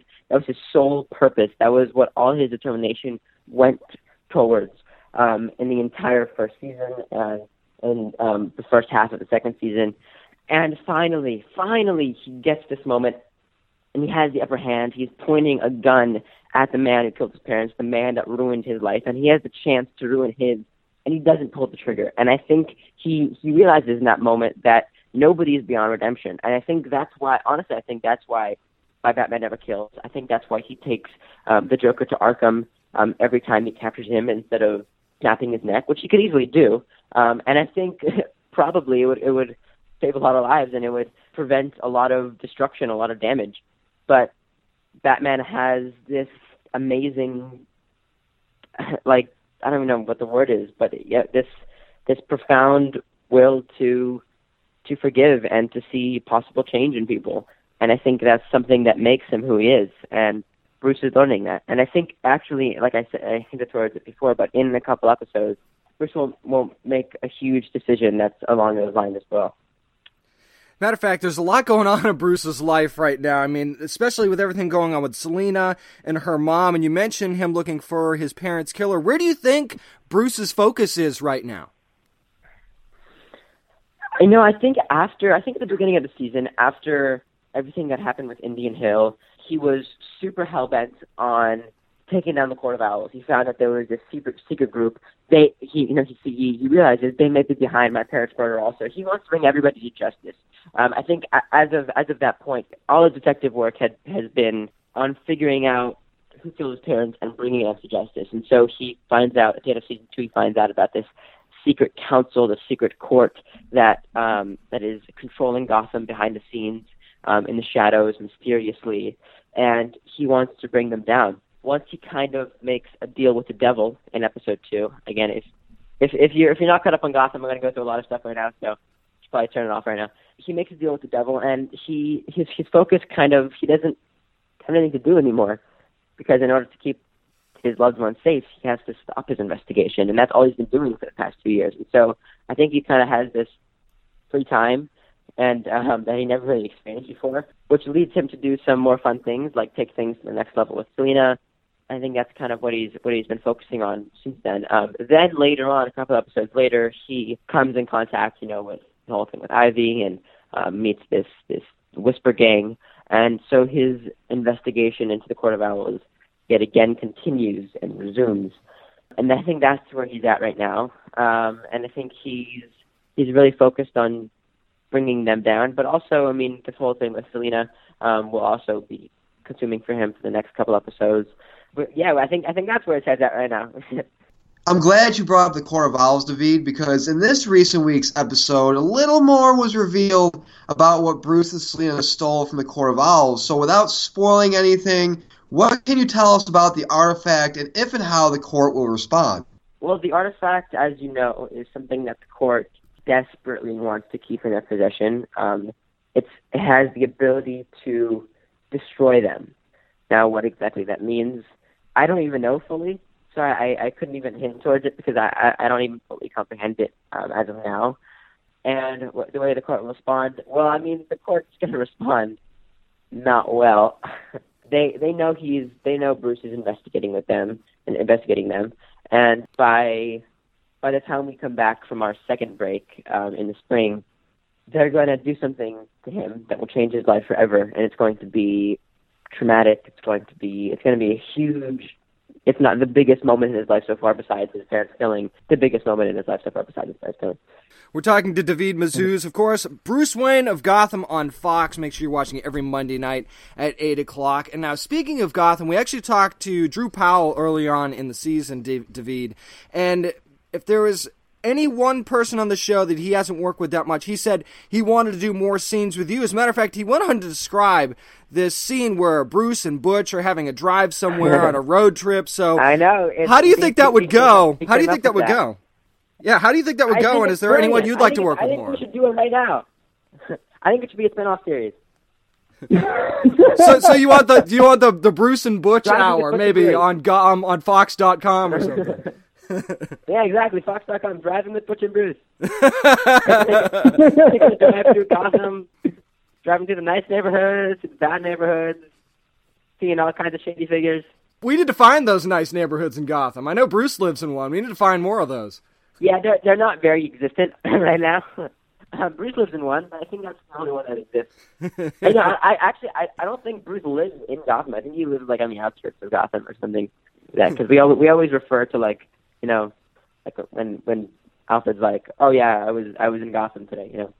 sole purpose. That was what all his determination went towards in the entire first season and the first half of the second season. And finally, he gets this moment, and he has the upper hand. He's pointing a gun at the man who killed his parents, the man that ruined his life, and he has the chance to ruin his, and he doesn't pull the trigger. And I think he realizes in that moment that nobody is beyond redemption. And I think that's why, honestly, My Batman Never Kills. I think that's why he takes the Joker to Arkham every time he captures him, instead of snapping his neck, which he could easily do. And I think probably it would save a lot of lives, and it would prevent a lot of destruction, a lot of damage. But Batman has this amazing, like, I don't even know what the word is, but yeah, this profound will to forgive and to see possible change in people. And I think that's something that makes him who he is. And Bruce is learning that. And I think, actually, like I said, I hinted towards it before, but in a couple episodes, Bruce will make a huge decision that's along those lines as well. Matter of fact, there's a lot going on in Bruce's life right now. I mean, especially with everything going on with Selena and her mom, and you mentioned him looking for his parents' killer. Where do you think Bruce's focus is right now? You know, I think at the beginning of the season, after everything that happened with Indian Hill, he was super hell-bent on taking down the Court of Owls. He found that there was this secret group. He realizes they may be behind my parents' murder also. He wants to bring everybody to justice. I think as of that point, all his detective work has been on figuring out who killed his parents and bringing us to justice. And so he finds out at the end of season 2, he finds out about this secret council, the secret court that is controlling Gotham behind the scenes, in the shadows, mysteriously, and he wants to bring them down. Once he kind of makes a deal with the devil in episode 2, again, if you're not caught up on Gotham, I'm going to go through a lot of stuff right now, so should probably turn it off right now. He makes a deal with the devil, and his focus kind of, he doesn't have anything to do anymore, because in order to keep his loved ones safe, he has to stop his investigation, and that's all he's been doing for the past 2 years. And so I think he kind of has this free time and that he never really experienced before, which leads him to do some more fun things, like take things to the next level with Selena. I think that's kind of what he's been focusing on since then. Then later on, a couple of episodes later, he comes in contact, you know, with the whole thing with Ivy, and meets this Whisper gang, and so his investigation into the Court of Owls yet again continues and resumes. And I think that's where he's at right now. And I think he's really focused on bringing them down. But also, I mean, this whole thing with Selena will also be consuming for him for the next couple episodes. But yeah, I think that's where his head's at right now. I'm glad you brought up the Court of Owls, David, because in this recent week's episode, a little more was revealed about what Bruce and Selena stole from the Court of Owls. So without spoiling anything, what can you tell us about the artifact and if and how the court will respond? Well, the artifact, as you know, is something that the court desperately wants to keep in their possession. It has the ability to destroy them. Now, what exactly that means, I don't even know fully. So I couldn't even hint towards it because I don't even fully comprehend it as of now. And the way the court will respond, well, I mean, the court's going to respond not well. They know Bruce is investigating with them and investigating them. And by the time we come back from our second break in the spring, they're going to do something to him that will change his life forever. And it's going to be traumatic. It's going to be a huge, if not the biggest moment in his life so far besides his parents' killing, We're talking to David Mazouz, of course. Bruce Wayne of Gotham on Fox. Make sure you're watching it every Monday night at 8 o'clock. And now, speaking of Gotham, we actually talked to Drew Powell early on in the season, David. And if there was any one person on the show that he hasn't worked with that much, he said he wanted to do more scenes with you. As a matter of fact, he went on to describe this scene where Bruce and Butch are having a drive somewhere on a road trip. So I know. How do you think that would go? Yeah, how do you think that would go? And is there anyone you'd like to work with more? I think we should do it right now. I think it should be a spinoff series. So you want the Bruce and Butch hour maybe on Fox.com or something. Yeah, exactly. Fox.com, driving with Butch and Bruce. Drive through Gotham, driving through the nice neighborhoods, the bad neighborhoods, seeing all kinds of shady figures. We need to find those nice neighborhoods in Gotham. I know Bruce lives in one. We need to find more of those. Yeah, they're not very existent right now. Bruce lives in one, but I think that's the only one that exists. You know, I don't think Bruce lives in Gotham. I think he lives like on the outskirts of Gotham or something. Because we always refer to like, you know, like when Alfred's like, oh yeah, I was in Gotham today. You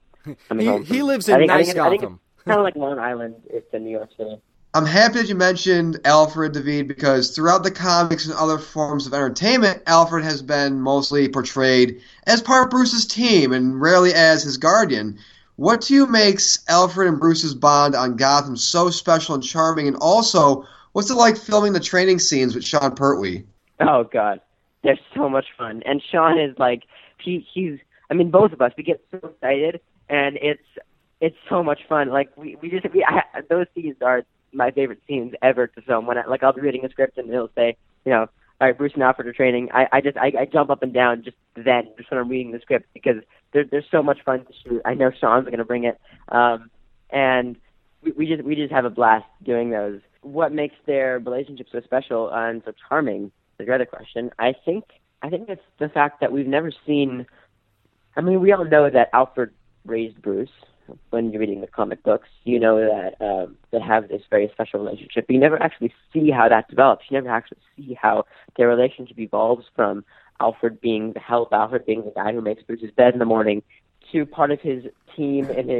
know, he lives in Gotham. It's kind of like Long Island. It's in New York City. I'm happy that you mentioned Alfre, David, because throughout the comics and other forms of entertainment, Alfre has been mostly portrayed as part of Bruce's team and rarely as his guardian. What to you makes Alfre and Bruce's bond on Gotham so special and charming? And also, what's it like filming the training scenes with Sean Pertwee? Oh, God. They're so much fun. And Sean is like, he's both of us, we get so excited, and it's so much fun. Like, those scenes are my favorite scenes ever to film. When I'll be reading a script and it'll say, you know, all right, Bruce and Alfre are training. I jump up and down just when I'm reading the script because there's so much fun to shoot. I know Sean's going to bring it, and we just have a blast doing those. What makes their relationship so special and so charming is the other question. I think it's the fact that we've never seen. I mean, we all know that Alfre raised Bruce. When you're reading the comic books, you know that they have this very special relationship. But you never actually see how that develops. You never actually see how their relationship evolves from Alfre being the help, Alfre being the guy who makes Bruce's bed in the morning, to part of his team and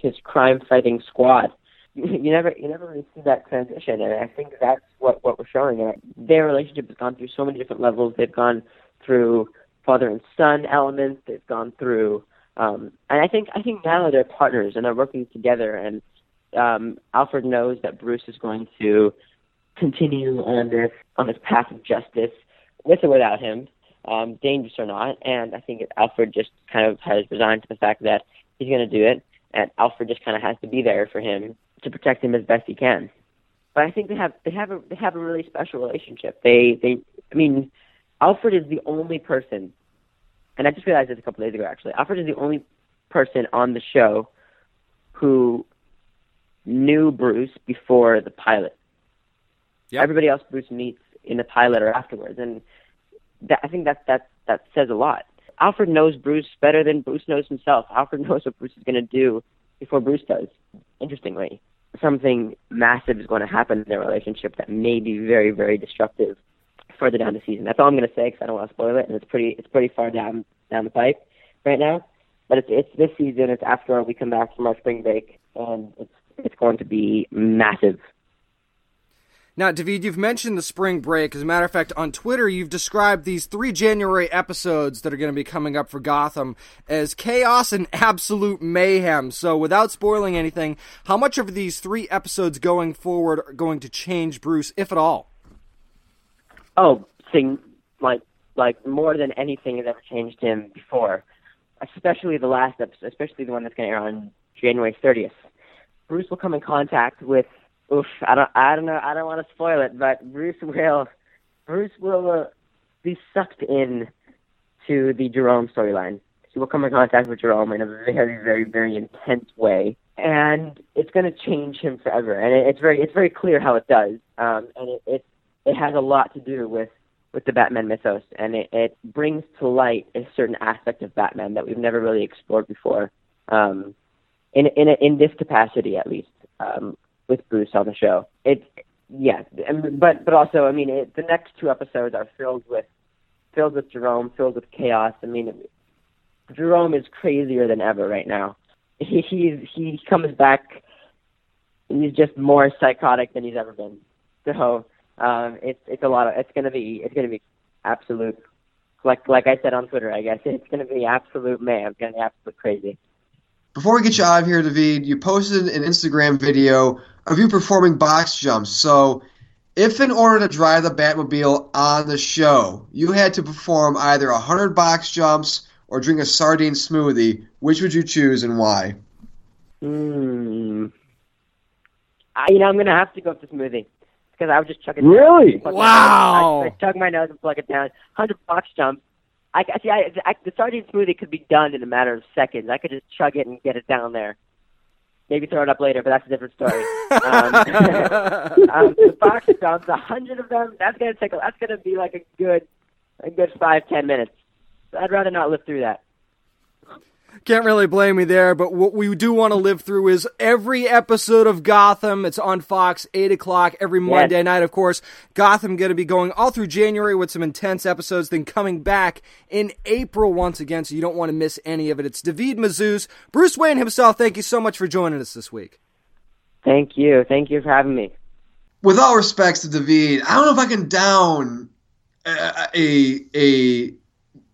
his crime-fighting squad. You never really see that transition, and I think that's what we're showing. And their relationship has gone through so many different levels. They've gone through father and son elements. They've gone through. And I think now they're partners and they're working together, and Alfre knows that Bruce is going to continue on this path of justice with or without him, dangerous or not. And I think Alfre just kind of has resigned to the fact that he's going to do it, and Alfre just kind of has to be there for him to protect him as best he can. But I think they have a really special relationship. I mean, Alfre is the only person. And I just realized this a couple days ago, actually. Alfre is the only person on the show who knew Bruce before the pilot. Yep. Everybody else Bruce meets in the pilot or afterwards. And I think that says a lot. Alfre knows Bruce better than Bruce knows himself. Alfre knows what Bruce is going to do before Bruce does. Interestingly, something massive is going to happen in their relationship that may be very, very destructive further down the season. That's all I'm going to say because I don't want to spoil it, and it's pretty far down the pipe right now. But it's this season. It's after we come back from our spring break, and it's going to be massive. Now, David, you've mentioned the spring break. As a matter of fact, on Twitter, you've described these 3 January episodes that are going to be coming up for Gotham as chaos and absolute mayhem. So without spoiling anything, how much of these 3 episodes going forward are going to change Bruce, if at all? Oh, like more than anything has ever changed him before, especially the last episode, especially the one that's going to air on January 30th. Bruce will come in contact with... Oof, I don't know. I don't want to spoil it, but Bruce will be sucked in to the Jerome storyline. He will come in contact with Jerome in a very, very, very intense way, and it's going to change him forever. And it's very clear how it does, and it has a lot to do with the Batman mythos, and it brings to light a certain aspect of Batman that we've never really explored before, in this capacity at least. With Bruce on the show. But also, I mean, the next 2 episodes are filled with Jerome, filled with chaos. I mean, Jerome is crazier than ever right now. He comes back, and he's just more psychotic than he's ever been. So it's gonna be absolute. Like I said on Twitter, I guess it's gonna be absolute mayhem. It's gonna be absolute crazy. Before we get you out of here, David, you posted an Instagram video of you performing box jumps. So if in order to drive the Batmobile on the show, you had to perform either 100 box jumps or drink a sardine smoothie, which would you choose and why? I'm going to have to go with the smoothie because I would just chuck it down. Really? Wow. I chug my nose and plug it down. 100 box jumps. The sardine smoothie could be done in a matter of seconds. I could just chug it and get it down there. Maybe throw it up later, but that's a different story. The box jumps, 100 of them. That's gonna be like a good 5-10 minutes. I'd rather not live through that. Can't really blame me there, but what we do want to live through is every episode of Gotham. It's on Fox, 8 o'clock every Monday night, of course. Gotham going to be going all through January with some intense episodes, then coming back in April once again, so you don't want to miss any of it. It's David Mazouz, Bruce Wayne himself. Thank you so much for joining us this week. Thank you. Thank you for having me. With all respects to David, I don't know if I can down a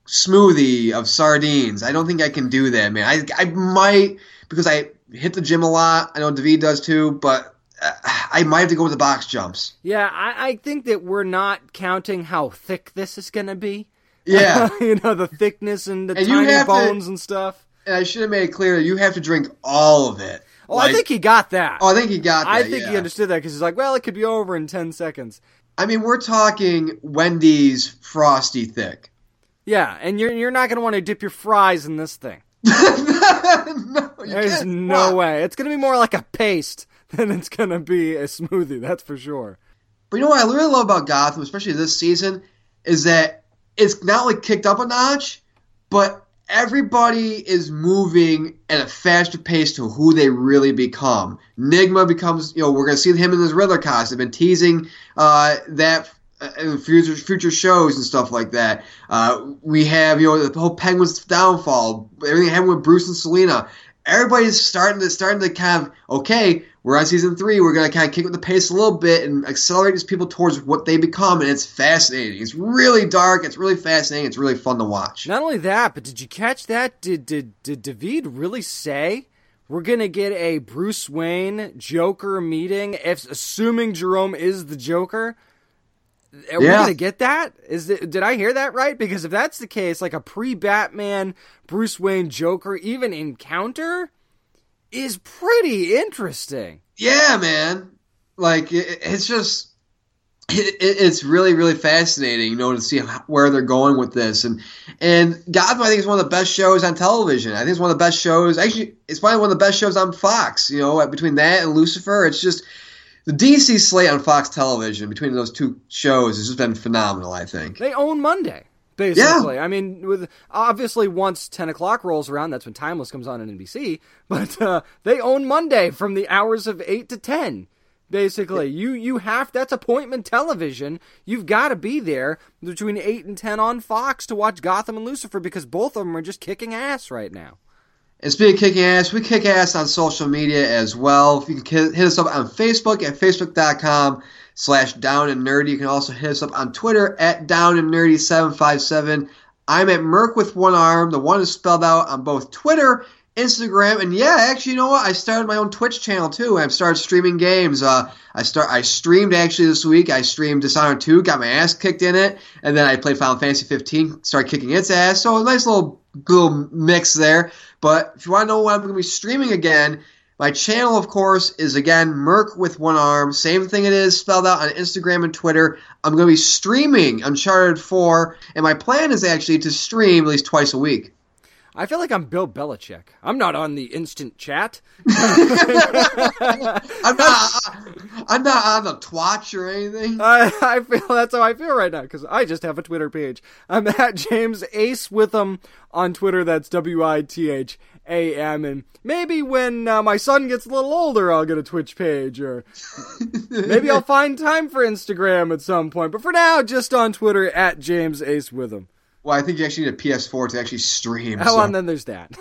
smoothie of sardines. I don't think I can do that, man. I might, because I hit the gym a lot. I know David does too, but I might have to go with the box jumps. Yeah, I think that we're not counting how thick this is going to be. Yeah. The thickness and the tiny bones and stuff. And I should have made it clear, you have to drink all of it. Oh, I think he got that. Oh, I think he got that, I think he understood that, because he's like, well, it could be over in 10 seconds. I mean, we're talking Wendy's Frosty thick. Yeah, and you're not going to want to dip your fries in this thing. No, there's no way. It's going to be more like a paste than it's going to be a smoothie, that's for sure. But you know what I really love about Gotham, especially this season, is that it's not like kicked up a notch, but everybody is moving at a faster pace to who they really become. Nigma becomes, we're going to see him in his Riddler costume. They've been teasing that in future shows and stuff like that. We have, the whole Penguin's downfall, everything happened with Bruce and Selina. Everybody's starting to kind of, okay, we're on season 3, we're going to kind of kick up the pace a little bit and accelerate these people towards what they become, and it's fascinating. It's really dark, it's really fascinating, it's really fun to watch. Not only that, but did you catch that? Did David really say we're going to get a Bruce Wayne Joker meeting, assuming Jerome is the Joker? Are we going to get that? Did I hear that right? Because if that's the case, like a pre-Batman Bruce Wayne Joker even encounter is pretty interesting. Yeah, man. Like, it's really, really fascinating, to see where they're going with this. And Gotham, I think, is one of the best shows on television. I think it's one of the best shows. Actually, it's probably one of the best shows on Fox, between that and Lucifer. It's just... the DC slate on Fox Television between those 2 shows has just been phenomenal, I think. They own Monday, basically. Yeah. I mean, obviously once 10 o'clock rolls around, that's when Timeless comes on NBC, but they own Monday from the hours of 8 to 10, basically. Yeah. You have, that's appointment television. You've got to be there between 8 and 10 on Fox to watch Gotham and Lucifer because both of them are just kicking ass right now. And speaking of kicking ass, we kick ass on social media as well. If you can hit us up on Facebook at facebook.com/downandnerdy. You can also hit us up on Twitter at downandnerdy757. I'm at Merc with one arm. The one is spelled out on both Twitter, Instagram, and yeah, actually, you know what? I started my own Twitch channel too. I've started streaming games. I streamed actually this week. I streamed Dishonored 2, got my ass kicked in it, and then I played Final Fantasy 15, started kicking its ass. So a nice little mix there. But if you want to know when I'm going to be streaming again, my channel, of course, is, again, Merc with one arm. Same thing it is spelled out on Instagram and Twitter. I'm going to be streaming Uncharted 4, and my plan is actually to stream at least twice a week. I feel like I'm Bill Belichick. I'm not on the instant chat. I'm not on the Twatch or anything. I feel that's how I feel right now because I just have a Twitter page. I'm at James Ace Witham on Twitter. That's WITHAM. And maybe when my son gets a little older, I'll get a Twitch page, or maybe I'll find time for Instagram at some point. But for now, just on Twitter at James Ace Witham. Well, I think you actually need a PS4 to actually stream. Oh, so. And then there's that.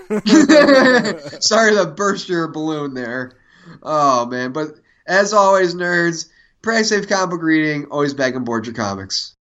Sorry to burst your balloon there. Oh, man. But as always, nerds, pray safe comic book reading. Always bag and board your comics.